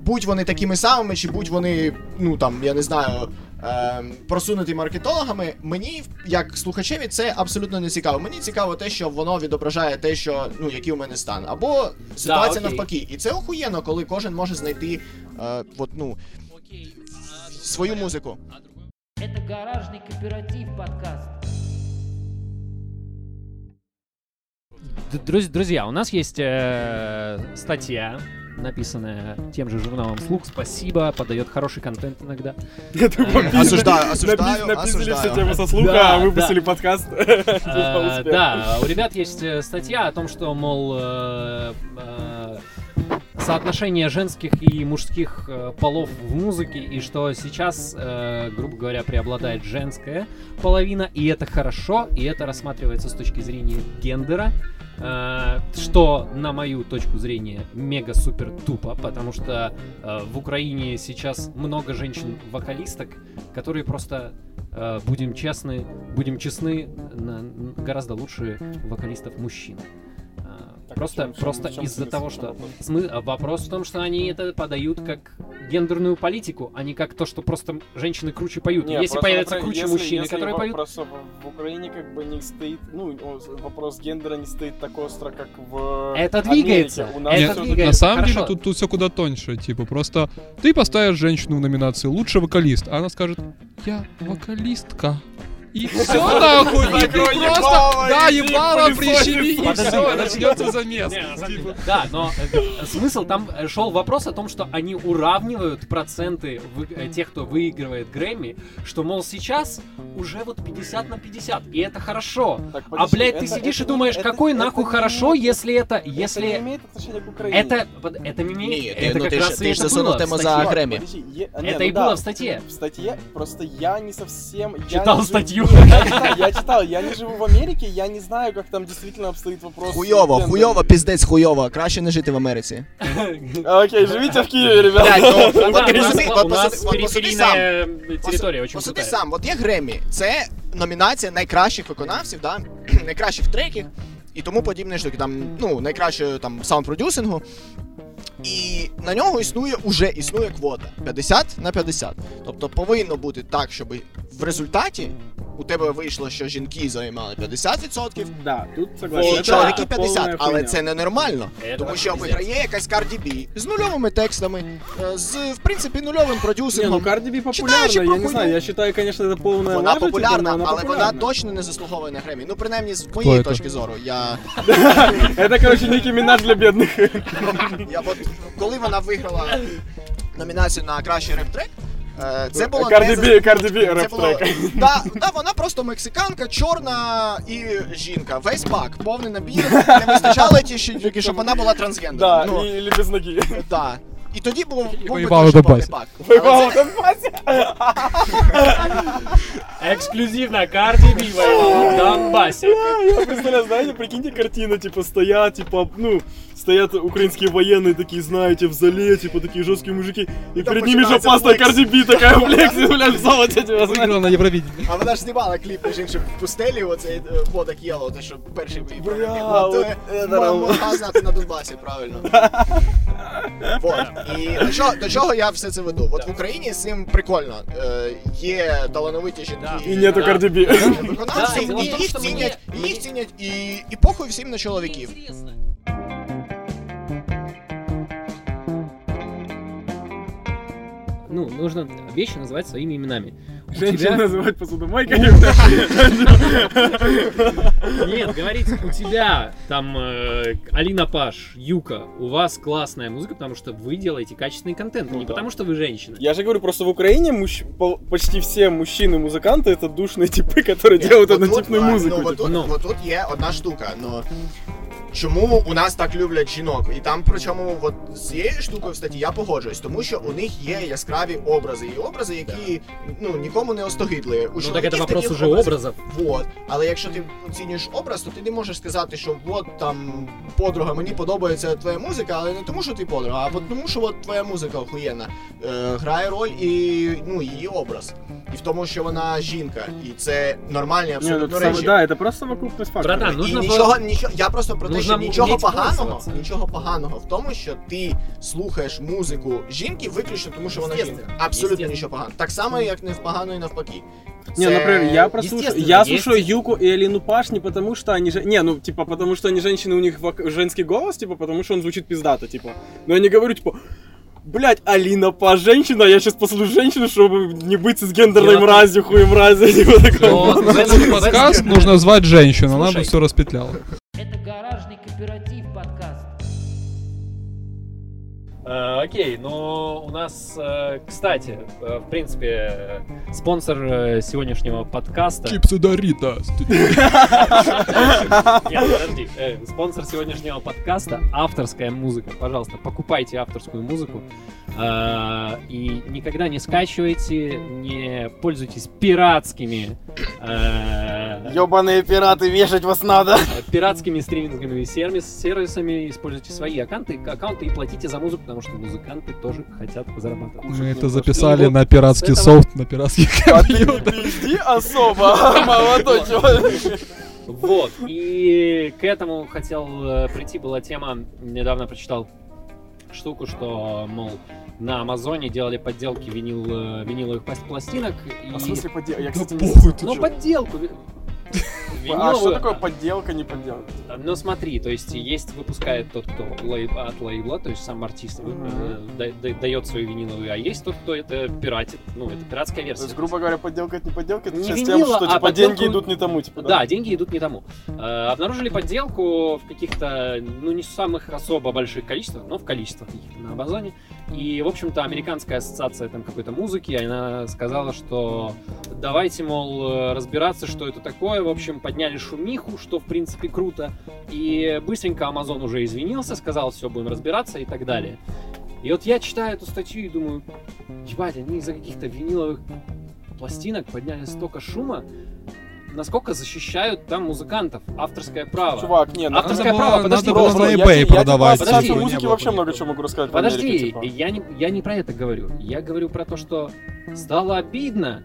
Будь вони такими самими, чи будь вони, ну, там, я не знаю, просунуті маркетологами, мені, як слухачеві, це абсолютно не цікаво. Мені цікаво те, що воно відображає те, що, ну, який у мене стан. Або ситуація навпаки. І це охуєнно, коли кожен може знайти, вот, ну, свою музику. Це гаражний кооператив подкаст. Друзья, у нас есть статья, написанная тем же журналом «Слух». Спасибо, подает хороший контент иногда. Осуждаю. Напиздили все темы со «Слуха», да, а выпустили да. Подкаст. Да, у ребят есть статья о том, что, мол, соотношение женских и мужских полов в музыке, и что сейчас, грубо говоря, преобладает женская половина, и это хорошо, и это рассматривается с точки зрения гендера. Что, на мою точку зрения, мега-супер тупо, потому что в Украине сейчас много женщин-вокалисток, которые просто, будем честны, гораздо лучше вокалистов-мужчин. Просто из-за того, что... Вопрос в том, что они это подают как гендерную политику, а не как то, что просто женщины круче поют. Нет, если появятся круче мужчины, которые поют... Просто в Украине как бы не стоит... Ну, вопрос гендера не стоит так остро, как в Америке. Это двигается. На самом деле тут все куда тоньше. Типа просто ты поставишь женщину в номинации «Лучший вокалист», а она скажет «Я вокалистка». И все нахуй, и ты просто, да, ебало прищели, и все, начнется замес. Да, но смысл там шел вопрос о том, что они уравнивают проценты тех, кто выигрывает Грэмми, что, мол, сейчас уже вот 50/50, и это хорошо. А, блядь, ты сидишь и думаешь, какой нахуй хорошо, если это... Это не имеет отношения к Украине. Это не имеет, это как раз и было в статье. Это и было в статье. В статье, просто я не совсем... Читал статью. Я читал, я не живу в Америке, я не знаю, как там действительно обстоит вопрос. Хуёво, пиздец, хуёво. Краще не жить в Америце. Окей, живите в Киеве, ребята. У нас периферийная территория очень крутая. Посуди сам, от є Греммі, це номінація найкращих виконавців, найкращих треків і тому подібне штуки, ну, найкращого саунд-продюсингу. І на нього існує квота 50/50. Тобто повинно бути так, щоб в результаті у тебе вийшло, що жінки займали 50%, да, тут і чоловіки 50%, але це ненормально, тому що виграє якась Cardi B з нульовими текстами, з, в принципі, нульовим продюсером. Ну, Cardi B популярна, я не знаю, я вважаю, звісно, це повна лажа. Вона популярна, але вона точно не заслуговує на Греммі. Ну, принаймні, з моєї точки зору, я... Це, коротше, Нікі Мінаж для бідних. Коли вона виграла номінацію на кращий реп-трек, це було Cardi B реп-трек. Да, вона просто мексиканка, чорна і жінка. Весь пак, повний набір. Не вистачало тільки, щоб вона була трансгендером. Да, і без ноги. Да. І тоді був би дуже повний пак. Виграла Донбасі! Эксклюзивно Cardi B воевал в Донбассе. Я представляю, знаете, прикиньте картину, типа стоят, типа, ну, стоят украинские военные такие, знаете, в зале, типа такие жесткие мужики, и перед ними же паста Cardi B такая, блядь, в золоте тебя знаю. На Євробіді. А вона ж знімала кліп, між іншим, в пустелі, оцей водок їла, те, що перший кліп. Могла знати на Донбасі, правильно. Вот. І до чого я все це веду? От в Україні з цим прикольно. Є талановиті жінки. І нету Cardi B. І їх цінять, і похуй всім на чоловіків. Ну, нужно вещи называть своими именами. Женщин называть посудомойкой? Нет, говорить, у тебя там Alina Pash, Yuka, у вас классная музыка, потому что вы делаете качественный контент, не потому что вы женщина. Я же говорю, просто в Украине почти все мужчины-музыканты это душные типы, которые делают однотипную музыку. Вот тут есть одна штука, но... Чому у нас так люблять жінок? І там, причому, от з цією штукою в статті я погоджуюсь, тому що у них є яскраві образи, і образи, які, ну, нікому не остогидли. Ну так це вопрос уже образів. Вот. Але якщо ти оцінюєш образ, то ти не можеш сказати, що от там подруга, мені подобається твоя музика, але не тому, що ти подруга, а тому, що от твоя музика охуєнна. Грає роль і, ну, її образ. І в тому, що вона жінка, і це нормальні абсолютно речі. Да, це просто совокупність факторів. Братан, я просто про те, що нічого поганого в тому, що ти слухаєш музику жінки виключно тому, що вона жінка. Абсолютно нічого поганого. Так само, як не погано і навпаки. Не, например, я слушаю Юку и Алину Паш не потому, что они же... Не, ну, типа, потому что они женщины, у них женский голос, типа, потому что он звучит пиздато, типа. Но я не говорю, типа... Блять, Alina Pash женщина, я сейчас послушаю женщину, чтобы не быть с гендерной мразью, хуемразью, типа такого. Этот подкаст нужно звать женщину, она бы все распетляла. Это Гаражный Кооператив подкаст. Окей, но у нас, кстати, в принципе, спонсор сегодняшнего подкаста... Чипсы Доритас. Нет, подожди. Спонсор сегодняшнего подкаста — авторская музыка. Пожалуйста, покупайте авторскую музыку. И никогда не скачивайте, не пользуйтесь пиратскими... Ёбаные пираты, вешать вас надо! Пиратскими стриминговыми сервисами. Используйте свои аккаунты и платите за музыку, потому что музыканты тоже хотят зарабатывать. Мы это записали на пиратский софт, на пиратский компьютер. А ты не пизди особо, молодой человек. Вот, и к этому хотел прийти, была тема, недавно прочитал штуку, что, мол, на Амазоне делали подделки виниловых пластинок. А в смысле подделки? Я, кстати, не знаю. Ну, подделку. А что такое подделка, не подделка? Ну смотри, то есть выпускает тот, кто от лейбла, то есть сам артист дает свою виниловую, а есть тот, кто это пиратит, ну это пиратская версия. То есть, грубо говоря, подделка это не подделка, это часть тем, что типа деньги идут не тому, типа. Да, деньги идут не тому. Обнаружили подделку в каких-то, ну не самых особо больших количествах, но в количествах каких-то на Амазоне. И, в общем-то, американская ассоциация там какой-то музыки, она сказала, что давайте, мол, разбираться, что это такое, в общем, подняли шумиху, что, в принципе, круто, и быстренько Amazon уже извинился, сказал, все, будем разбираться и так далее. И вот я читаю эту статью и думаю, ебать, они из-за каких-то виниловых пластинок подняли столько шума, насколько защищают там музыкантов авторское право. Чувак, нет, авторское право, подожди, просто на eBay продавать. Подожди, у музыки вообще много чего могу рассказать. Подожди, я не про это говорю. Я говорю про то, что стало обидно.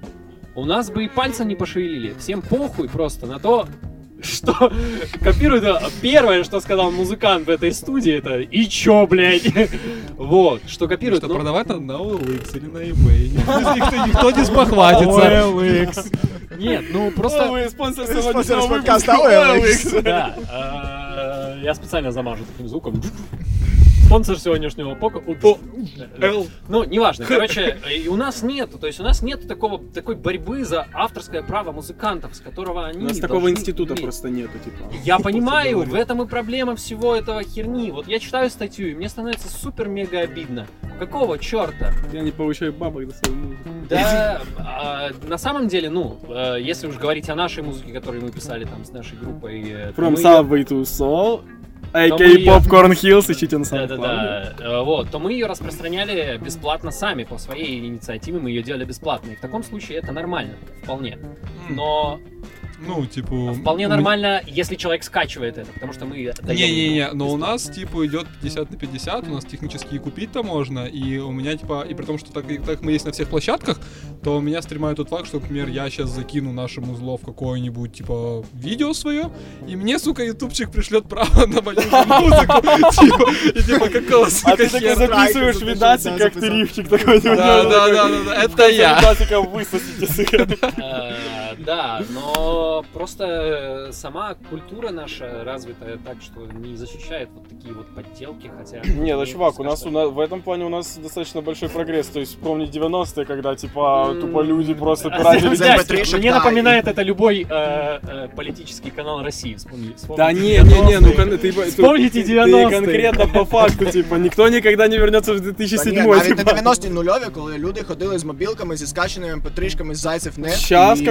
У нас бы и пальца не пошевелили. Всем похуй просто на то, что копируют. Первое, что сказал музыкант в этой студии, это «И чё, блядь?» Вот, что копируют. Что продавать надо на OLX или на eBay. Никто не спохватится. OLX. Нет, ну просто... Новый спонсор сегодняшнего подкаста OLX. Да, я специально замажу таким звуком. Спонсор сегодняшнего пока... Ну, неважно. Короче, у нас нет такой борьбы за авторское право музыкантов, с которого они... У нас такого института просто нету, типа. Я понимаю, в этом и проблема всего этого херни. Вот я читаю статью, и мне становится супер-мега обидно. Какого черта? Я не получаю бабок за свою музыку. Да, на самом деле, если уж говорить о нашей музыке, которую мы писали там с нашей группой... From Subway to Soul... IK Popcorn Hills, ищите на самом деле. Да-да-да, вот, то мы ее распространяли бесплатно сами, по своей инициативе мы ее делали бесплатно, и в таком случае это нормально, вполне, но... Ну, типа... Вполне нормально, если человек скачивает это, потому что мы... Не-не-не, но у нас, типа, идет 50/50, у нас технически и купить-то можно, и у меня, типа, и при том, что так мы есть на всех площадках, то у меня стримает тот факт, что, например, я сейчас закину нашему зло в какое-нибудь, типа, видео свое, и мне, сука, ютубчик пришлет право на мою музыку, и, типа, как колоссика. А ты так записываешь видасик, как ты рифчик такой. Да-да-да, это я. Видасика высосите, сука. Да, но... Просто сама культура наша развитая так, что не защищает вот такие вот подделки, хотя... Не, да, чувак, у нас в этом плане у нас достаточно большой прогресс. То есть вспомни 90-е, когда, типа, тупо люди просто пиратили. Мне напоминает это любой политический канал России. Да не, ну вспомните 90-е. Ты конкретно по факту, типа, никто никогда не вернется в 2007-й. А ведь на 90-ті нульові, коли люди ходили з мобілками, зі скаченими ПТ-шками, з зайцев нет. Сейчас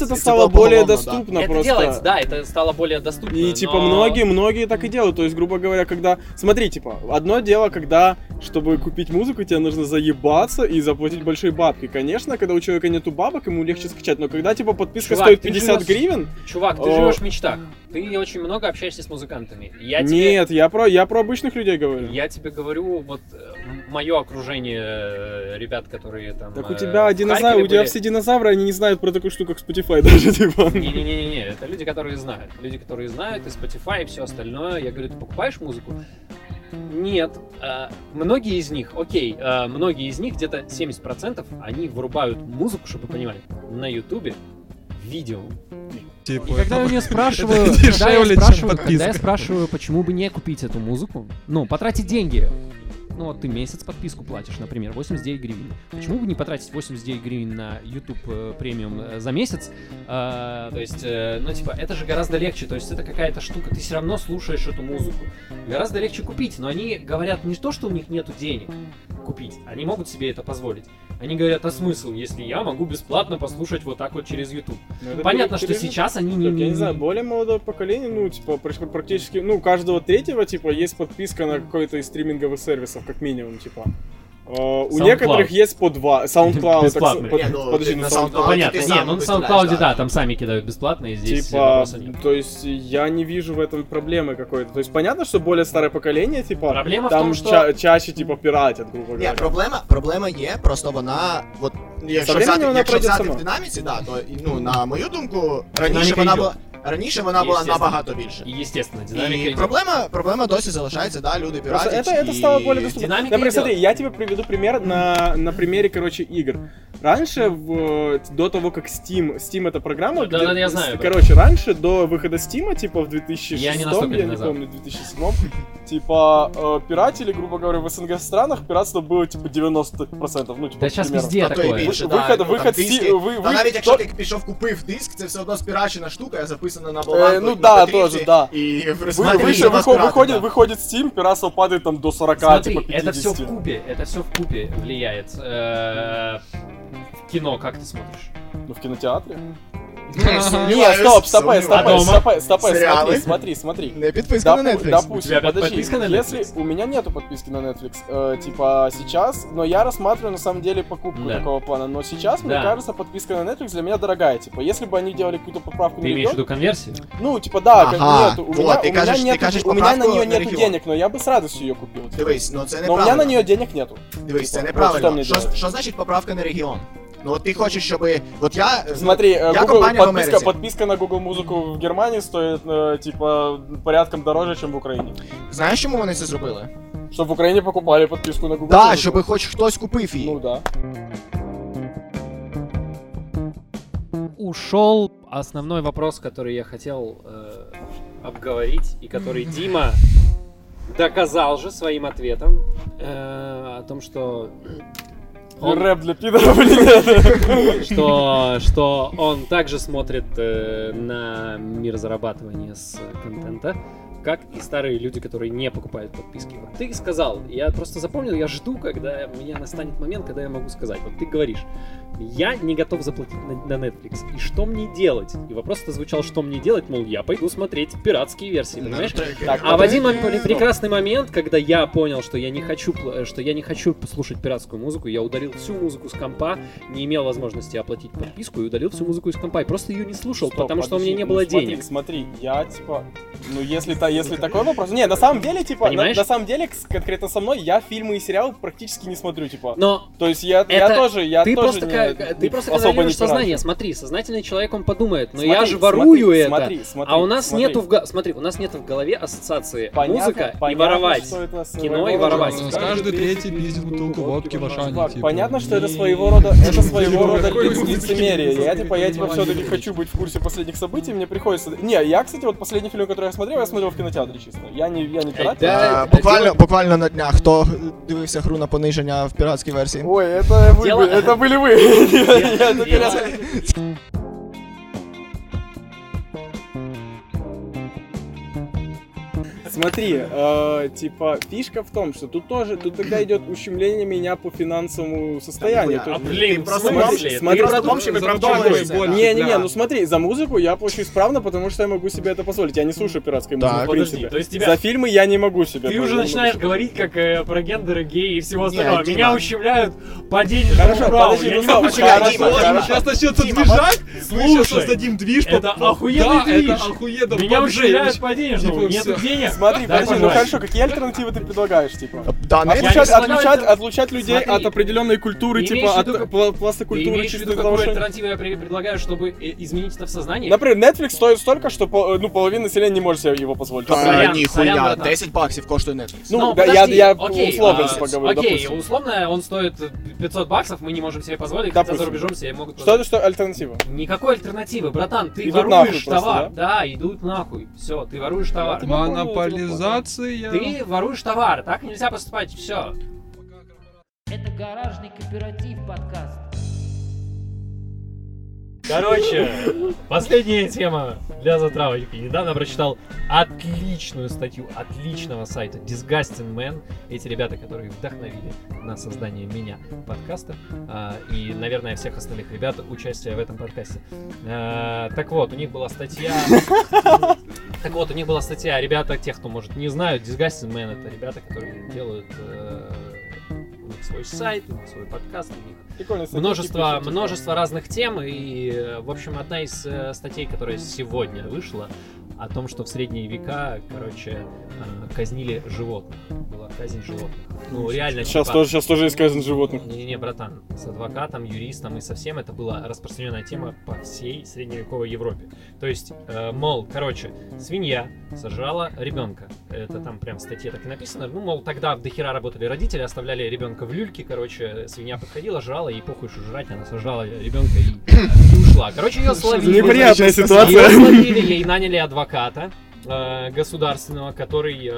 это стало более доступно, да. Просто. Это делается, да, это стало более доступно. И типа многие так и делают. То есть, грубо говоря, когда. Смотри, типа, одно дело, когда, чтобы купить музыку, тебе нужно заебаться и заплатить большие бабки. Конечно, когда у человека нету бабок, ему легче скачать. Но когда типа подписка, чувак, стоит 50 гривен. Чувак, ты живешь в мечтах. Ты очень много общаешься с музыкантами. Нет, я про обычных людей говорю. Я тебе говорю, вот мое окружение ребят, которые там. Так у тебя все динозавры, они не знают про такую штуку, как Spotify даже. Не-не-не, это люди, которые знают. Люди, которые знают, и Spotify, и все остальное. Я говорю, ты покупаешь музыку? Нет. Многие из них, окей, многие из них, где-то 70%, они вырубают музыку, чтобы вы понимали, на Ютубе видео. Типа, и когда я спрашиваю, почему бы не купить эту музыку, ну, потратить деньги. Ну, вот ты месяц подписку платишь, например, 89 гривен. Почему бы не потратить 89 гривен на YouTube премиум за месяц? То есть, ну, типа, это же гораздо легче. То есть, это какая-то штука, ты все равно слушаешь эту музыку. Гораздо легче купить, но они говорят не то, что у них нету денег купить. Они могут себе это позволить. Они говорят, а смысл, если я могу бесплатно послушать вот так вот через YouTube? Понятно, что сейчас они не... Я не знаю, более молодое поколение, ну, типа, практически, ну, каждого третьего, типа, есть подписка на какой-то из стриминговых сервисов, как минимум, типа. У некоторых есть по два. SoundCloud. Подожди, на SoundCloud. Понятно, нет, ну на SoundCloud, да, там сами кидают бесплатно, и здесь вопроса нет. То есть я не вижу в этом проблемы какой-то. То есть понятно, что более старое поколение, типа, там чаще, типа, пиратят, грубо говоря. Ні, проблема є, просто вона, от, якщо взяти в динаміці, да, то, ну, на мою думку, раніше вона була набагато більше. І, естественно, динаміка. І проблема досі залишається, да, люди піратять. Це стало более доступно. Наприклад, смотри, я тебе приведу пример на примере, короче, игр. Раньше, до того, как Steam это программа, да, где, я знаю, короче, раньше, до выхода Steam, типа, в 2006, я не помню, 2007, типа, пиратели, грубо говоря, в СНГ странах пиратство было, типа, 90%, ну, типа, да, сейчас везде такое. Выход Steam... Та навіть якщо ти пішов купив диск, це все одно спірачена штука, записана на баланс. Ну, да, тоже, да. Выходит Steam, пиратство падает, там, до 40, типа, 50. Это все в купе влияет. В кино как ты смотришь? Ну, в кинотеатре. Не, стоп, смотри. Не подписка на Netflix. Допустим, подожди, если у меня нету подписки на Netflix, типа сейчас, но я рассматриваю на самом деле покупку такого плана, но сейчас, мне кажется, подписка на Netflix для меня дорогая, типа, если бы они делали какую-то поправку на нее. Ты имеешь в виду конверсию? Ну, типа, да, нету, у меня на нее нету денег, но я бы с радостью ее купил. Но у меня на нее денег нету. Дивись, це неправильно. Що значить поправка на регіон? Ну, вот ты хочешь, чтобы... Вот я... Смотри, подписка на Google Музыку в Германии стоит, типа, порядком дороже, чем в Украине. Знаешь, чему они это сделали? Чтобы в Украине покупали подписку на Google Музыку. Да, чтобы хоть кто-то купил ее. Ну, да. Ушел основной вопрос, который я хотел обговорить, и который Дима доказал же своим ответом, о том, что... Рэп для пидоров, блин. Что он также смотрит на мир зарабатывания с контента, как и старые люди, которые не покупают подписки. Вот ты сказал, я просто запомнил, я жду, когда у меня настанет момент, когда я могу сказать. Вот ты говоришь, я не готов заплатить на Netflix. И что мне делать? И вопрос-то звучал, что мне делать, мол, я пойду смотреть пиратские версии, понимаешь? Так, а в один прекрасный момент, когда я понял, что я не хочу слушать пиратскую музыку, я удалил всю музыку с компа, не имел возможности оплатить подписку и удалил всю музыку из компа. И просто ее не слушал, потому что у меня не было денег. Смотри, я типа... Ну, если такой вопрос... Не, на самом деле, типа... На самом деле, конкретно со мной, я фильмы и сериалы практически не смотрю, типа. Но... То есть Ты просто контролируешь сознание. Смотри, сознательный человек, он подумает, но я же ворую это. А у нас нету в голове ассоциации музыка и воровать. Кино и воровать. Каждый третий пиздит бутылку водки в Ашане. Понятно, что это своего рода лицемерие. Я все-таки хочу быть в курсе последних событий, мне приходится... Не, я, кстати, вот последний фильм, который я смотрел в кинотеатрі, чисто. Я не пират. Буквально на днях. Хто дивився гру на пониження в піратській версії? Ой, это были вы. Смотри, типа, фишка в том, что тут тогда идет ущемление меня по финансовому состоянию. Да, блин, Не, ну смотри, за музыку я плачу исправно, потому что я могу себе это позволить. Я не слушаю пиратской музыки, в принципе. То есть тебя... За фильмы я не могу себе. Ты уже начинаешь говорить, как про гендеры, геи и всего остального. Меня ущемляют по денежному праву. Я не могу ущемлять. Сейчас начнется движать, мы сейчас создадим движ. Это охуенный движ. Меня ущемляют по денежному, нету денег. Смотри, ну хорошо, какие альтернативы ты предлагаешь, типа? Да, отлучать людей от определенной культуры, типа от пласта культуры. Имеешь в виду, какую альтернативу я предлагаю, чтобы изменить это в сознании? Например, Netflix стоит столько, что половина населения не может себе его позволить. Нихуя, 10 баксов коштует Netflix. Ну, я условно поговорю, допустим. Окей, условно он стоит 500 баксов, мы не можем себе позволить, хотя за рубежом себе могут позволить. Что альтернатива? Никакой альтернативы, братан, ты воруешь товар. Да, идут нахуй, все, ты воруешь товар. Монополизация. Ты воруешь товар, так нельзя поступать, все. Это гаражный кооператив подкаст. Короче, последняя тема для затравочки. Недавно прочитал отличную статью отличного сайта Disgusting Men. Эти ребята, которые вдохновили на создание меня подкаста и, наверное, всех остальных ребят участие в этом подкасте. Так вот, у них была статья. Ребята, тех, кто, может, не знают, Disgusting Men — это ребята, которые делают... свой сайт, свой подкаст, у них множество разных тем, и, в общем, одна из статей, которая сегодня вышла, о том, что в средние века, казнили животных. Была казнь животных. Ну, реально... Сейчас тоже есть казнь животных. Не, братан, с адвокатом, юристом и со всем это была распространенная тема по всей средневековой Европе. То есть, свинья сожрала ребенка. Это там прям в статье так и написано. Ну, мол, тогда в дохера работали родители, оставляли ребенка в люльке, свинья подходила, жрала, ей похуй, что жрать, она сожрала ребенка и ушла. Ее словили. Неприятная ситуация. Ее словили, ей наняли адвоката государственного, который,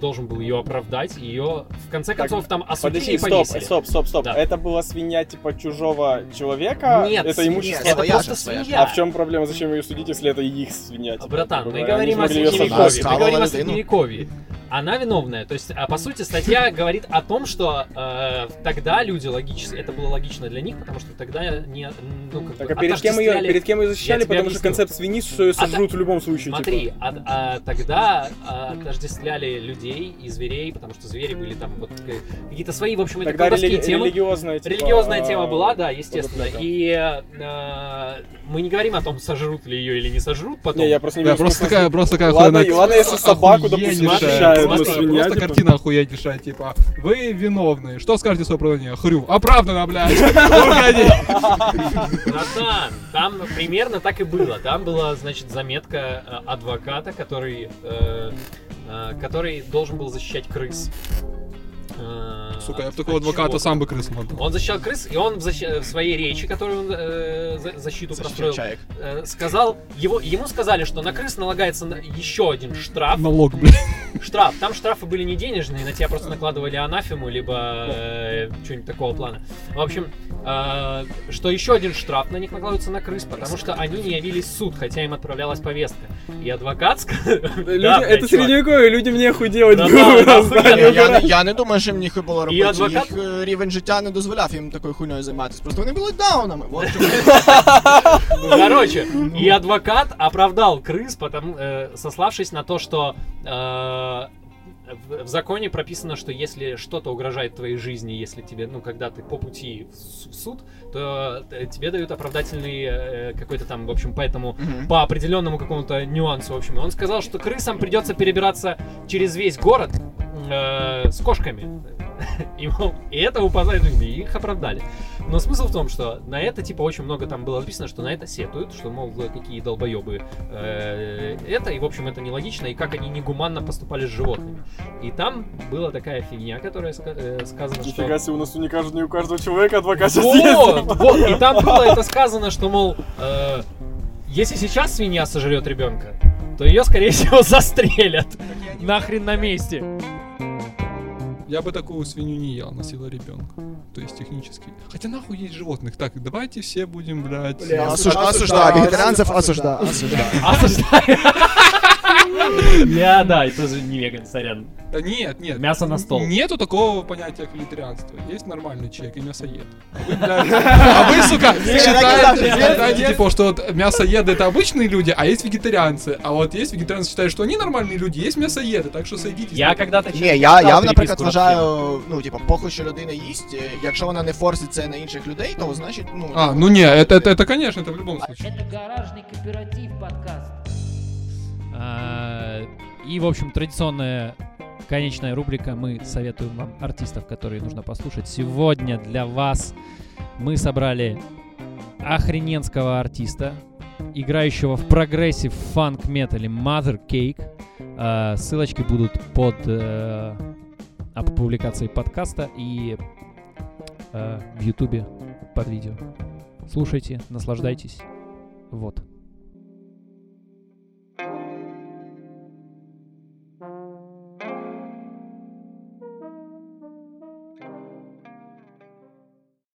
должен был ее оправдать, ее в конце концов там осудили и повесили. Стоп. Да. Это была свинья типа чужого человека? Нет, это имущество. Это просто свинья. А в чем проблема? Зачем ее судить, если это их свинья? Типа, братан, мы говорим о Средневековье. Она виновная, то есть, по сути, статья говорит о том, что тогда люди логически, это было логично для них, потому что тогда не... перед кем ее защищали, потому что концепт свиньи, что ее сожрут в любом случае. Смотри, типа. Тогда отождествляли людей и зверей, потому что звери были там вот какие-то свои, в общем, это колдовские темы. Религиозная тема была, да, естественно. И мы не говорим о том, сожрут ли ее или не сожрут потом. Не, я просто не могу сказать. Ладно, если собаку, допустим, защищают. Просто картина охуеннейшая, типа, вы виновны, что скажете в свое оправдание? Хрю, оправдано, блядь, уходи! Натан, там примерно так и было, там была, заметка адвоката, который должен был защищать крыс. Сука, я бы такого адвоката сам бы крыс мог. Он защищал крыс, и он в своей речи, которую он защиту построил, сказал, ему сказали, что на крыс налагается еще один штраф. Налог, блин. Штраф. Там штрафы были не денежные, на тебя просто накладывали анафему, либо что-нибудь такого плана. В общем, что еще один штраф на них накладывается на крыс, потому что они не явились в суд, хотя им отправлялась повестка. И адвокат сказал... Это средневековье, людям нехуй делать. Я не думаю, что им нехуй было робити. І адвокат? Їх рівень життя не дозволяв їм такою хуйньою займатися. Просто вони були даунами. Вот. Короче, и адвокат оправдал крыс, сославшись на то, что в законе прописано, что если что-то угрожает твоей жизни, если тебе, ну, когда ты по пути в суд, то тебе дают оправдательный какой-то там, в общем, поэтому по определенному какому-то нюансу, в общем. Он сказал, что крысам придется перебираться через весь город с кошками. И это упадает в людей, их оправдали. Но смысл в том, что на это, типа, очень много там было написано, что на это сетуют, что, мол, какие долбоебы это, и, в общем, это нелогично, и как они негуманно поступали с животными. И там была такая фигня, которая сказана, что... Нифига себе, у нас не у каждого человека адвокат сейчас есть. Вот, и там было это сказано, что, мол, если сейчас свинья сожрет ребенка, то ее, скорее всего, застрелят нахрен на месте. Я бы такую свинью не ел, носила ребенка. То есть технически. Хотя нахуй есть животных. Так, давайте все будем, блядь... Осуждаю. Вегетарианцев осуждаю. Бля, да, это же не веган, сорян. Да нет. Мясо на стол. Нету такого понятия, как вегетарианство. Есть нормальный человек и мясоед. А вы, сука, считаете, типа, что мясоеды это обычные люди, а есть вегетарианцы. А вот есть вегетарианцы, считают, что они нормальные люди, есть мясоеди, так що сойдітесь. Я когда-то... Не, я, наприклад, вважаю, ну, типа, похуй, що людина їсть, якщо вона не форсить це на інших людей, то, значить, ну... А, ну не, это, конечно, это в любом случае. Это гаражный кооператив подкаст. И, в общем, традиционная конечная рубрика. Мы советуем вам артистов, которые нужно послушать. Сегодня для вас мы собрали охрененского артиста, играющего в прогрессив фанк-метале Mother's Cake. Ссылочки будут под публикацией подкаста и в Ютубе под видео. Слушайте, наслаждайтесь. Вот.